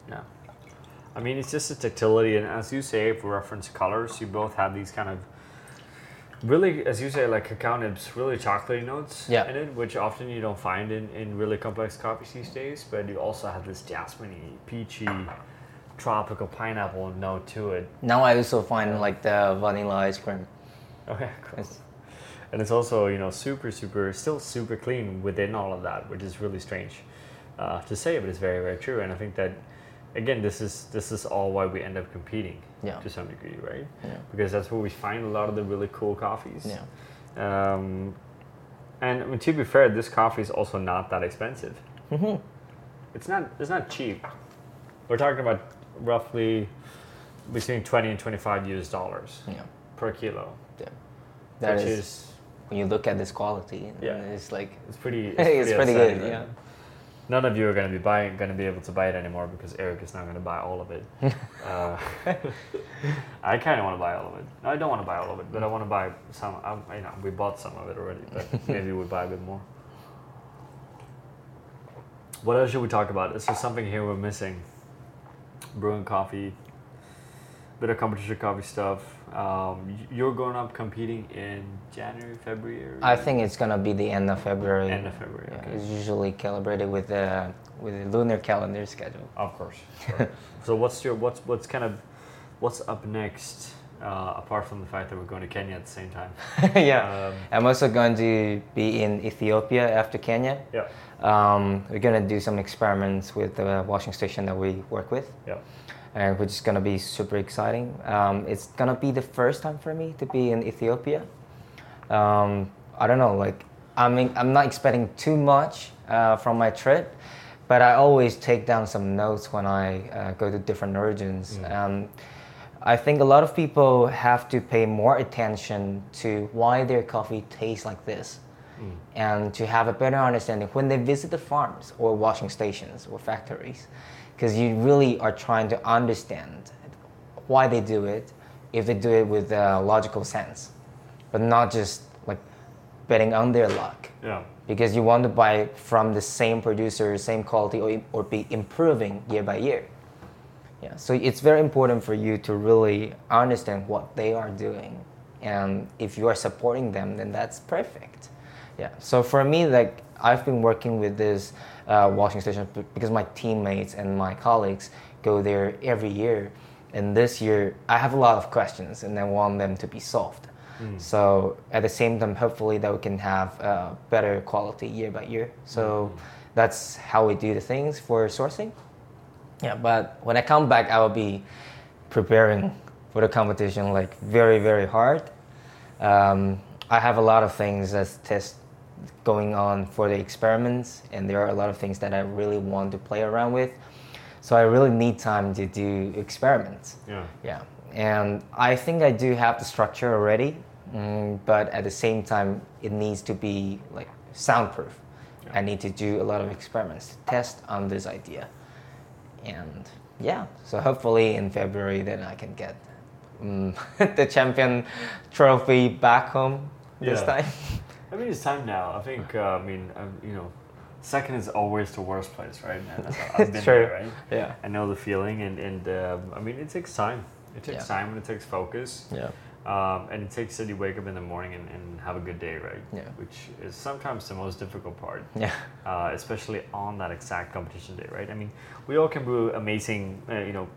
Yeah. I mean, it's just a tactility. And as you say, if we reference colors, you both have these kind of really, as you say, like cacao nibs, really chocolatey notes in it, which often you don't find in really complex coffees these days, but you also have this jasmine-y, peachy, tropical pineapple note to it. Now I also find like the vanilla ice cream. Okay, cool. And it's also, you know, still super clean within all of that, which is really strange to say, but it's very, very true. And I think that, again, this is all why we end up competing to some degree, right? Yeah. Because that's where we find a lot of the really cool coffees. Yeah. And I mean, to be fair, this coffee is also not that expensive. Mm-hmm. It's not cheap. We're talking about roughly between $20 and $25 per kilo. Yeah. That which is when you look at this quality. Yeah. It's like it's pretty good. Right? Yeah. None of you are going to be able to buy it anymore because Eric is not going to buy all of it. I kind of want to buy all of it. No, I don't want to buy all of it, but I want to buy some. You know, we bought some of it already, but maybe we'll buy a bit more. What else should we talk about? Is there something here we're missing? Brewing coffee, bit of competition coffee stuff. You're going up competing in January, February? I think it's going to be the end of February. End of February, okay. Yeah, it's usually calibrated with the lunar calendar schedule. Of course. Sure. So what's up next, apart from the fact that we're going to Kenya at the same time? Yeah. I'm also going to be in Ethiopia after Kenya. Yeah. We're going to do some experiments with the washing station that we work with. Yeah. And which is going to be super exciting. It's going to be the first time for me to be in Ethiopia. I don't know, like, I mean, I'm not expecting too much from my trip, but I always take down some notes when I go to different origins. Mm. I think a lot of people have to pay more attention to why their coffee tastes like this, and to have a better understanding when they visit the farms or washing stations or factories. Because you really are trying to understand why they do it, if they do it with a logical sense, but not just like betting on their luck. Yeah. Because you want to buy from the same producer, same quality, or be improving year by year. Yeah. So it's very important for you to really understand what they are doing. And if you are supporting them, then that's perfect. Yeah. So for me, like, I've been working with this washing station because my teammates and my colleagues go there every year. And this year, I have a lot of questions and I want them to be solved. Mm. So at the same time, hopefully that we can have better quality year by year. So that's how we do the things for sourcing. Yeah, but when I come back, I will be preparing for the competition like very, very hard. I have a lot of things as tests going on for the experiments, and there are a lot of things that I really want to play around with. So I really need time to do experiments. Yeah. Yeah. And I think I do have the structure already, but at the same time, it needs to be like soundproof. Yeah. I need to do a lot of experiments to test on this idea. And yeah, so hopefully in February, then I can get the champion trophy back home this time. I mean, it's time now. I think, you know, second is always the worst place, right? And I've been there, right? Yeah. I know the feeling, and I mean, it takes time. It takes time, and it takes focus. Yeah. And it takes that you wake up in the morning and have a good day, right? Yeah. Which is sometimes the most difficult part. Yeah. Especially on that exact competition day, right? I mean, we all can brew amazing,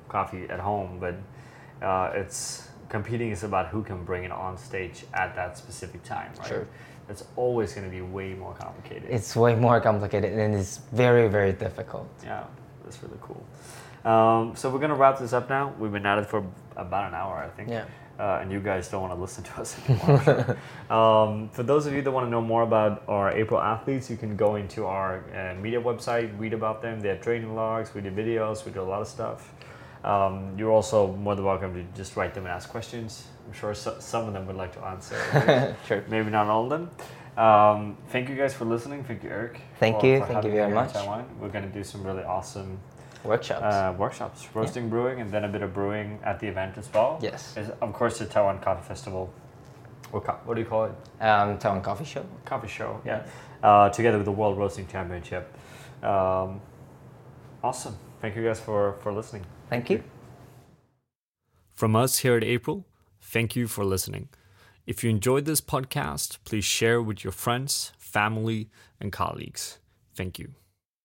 coffee at home, but it's competing is about who can bring it on stage at that specific time, right? Sure. It's always going to be way more complicated. It's way more complicated, and it's very, very difficult. Yeah, that's really cool. So we're going to wrap this up now. We've been at it for about an hour, I think. Yeah. And you guys don't want to listen to us anymore. For those of you that want to know more about our April athletes, you can go into our media website, read about them. They have training logs, we do videos, we do a lot of stuff. You're also more than welcome to just write them and ask questions. I'm sure some of them would like to answer. Right? Sure. Maybe not all of them. Thank you guys for listening. Thank you, Eric. Thank you very much. We're going to do some really awesome workshops. Roasting, brewing, and then a bit of brewing at the event as well. Yes. It's, of course, the Taiwan Coffee Festival. Or what do you call it? Taiwan Coffee Show. Coffee Show, yeah. Together with the World Roasting Championship. Awesome. Thank you guys for listening. Thank you. From us here at April, thank you for listening. If you enjoyed this podcast, please share with your friends, family, and colleagues. Thank you.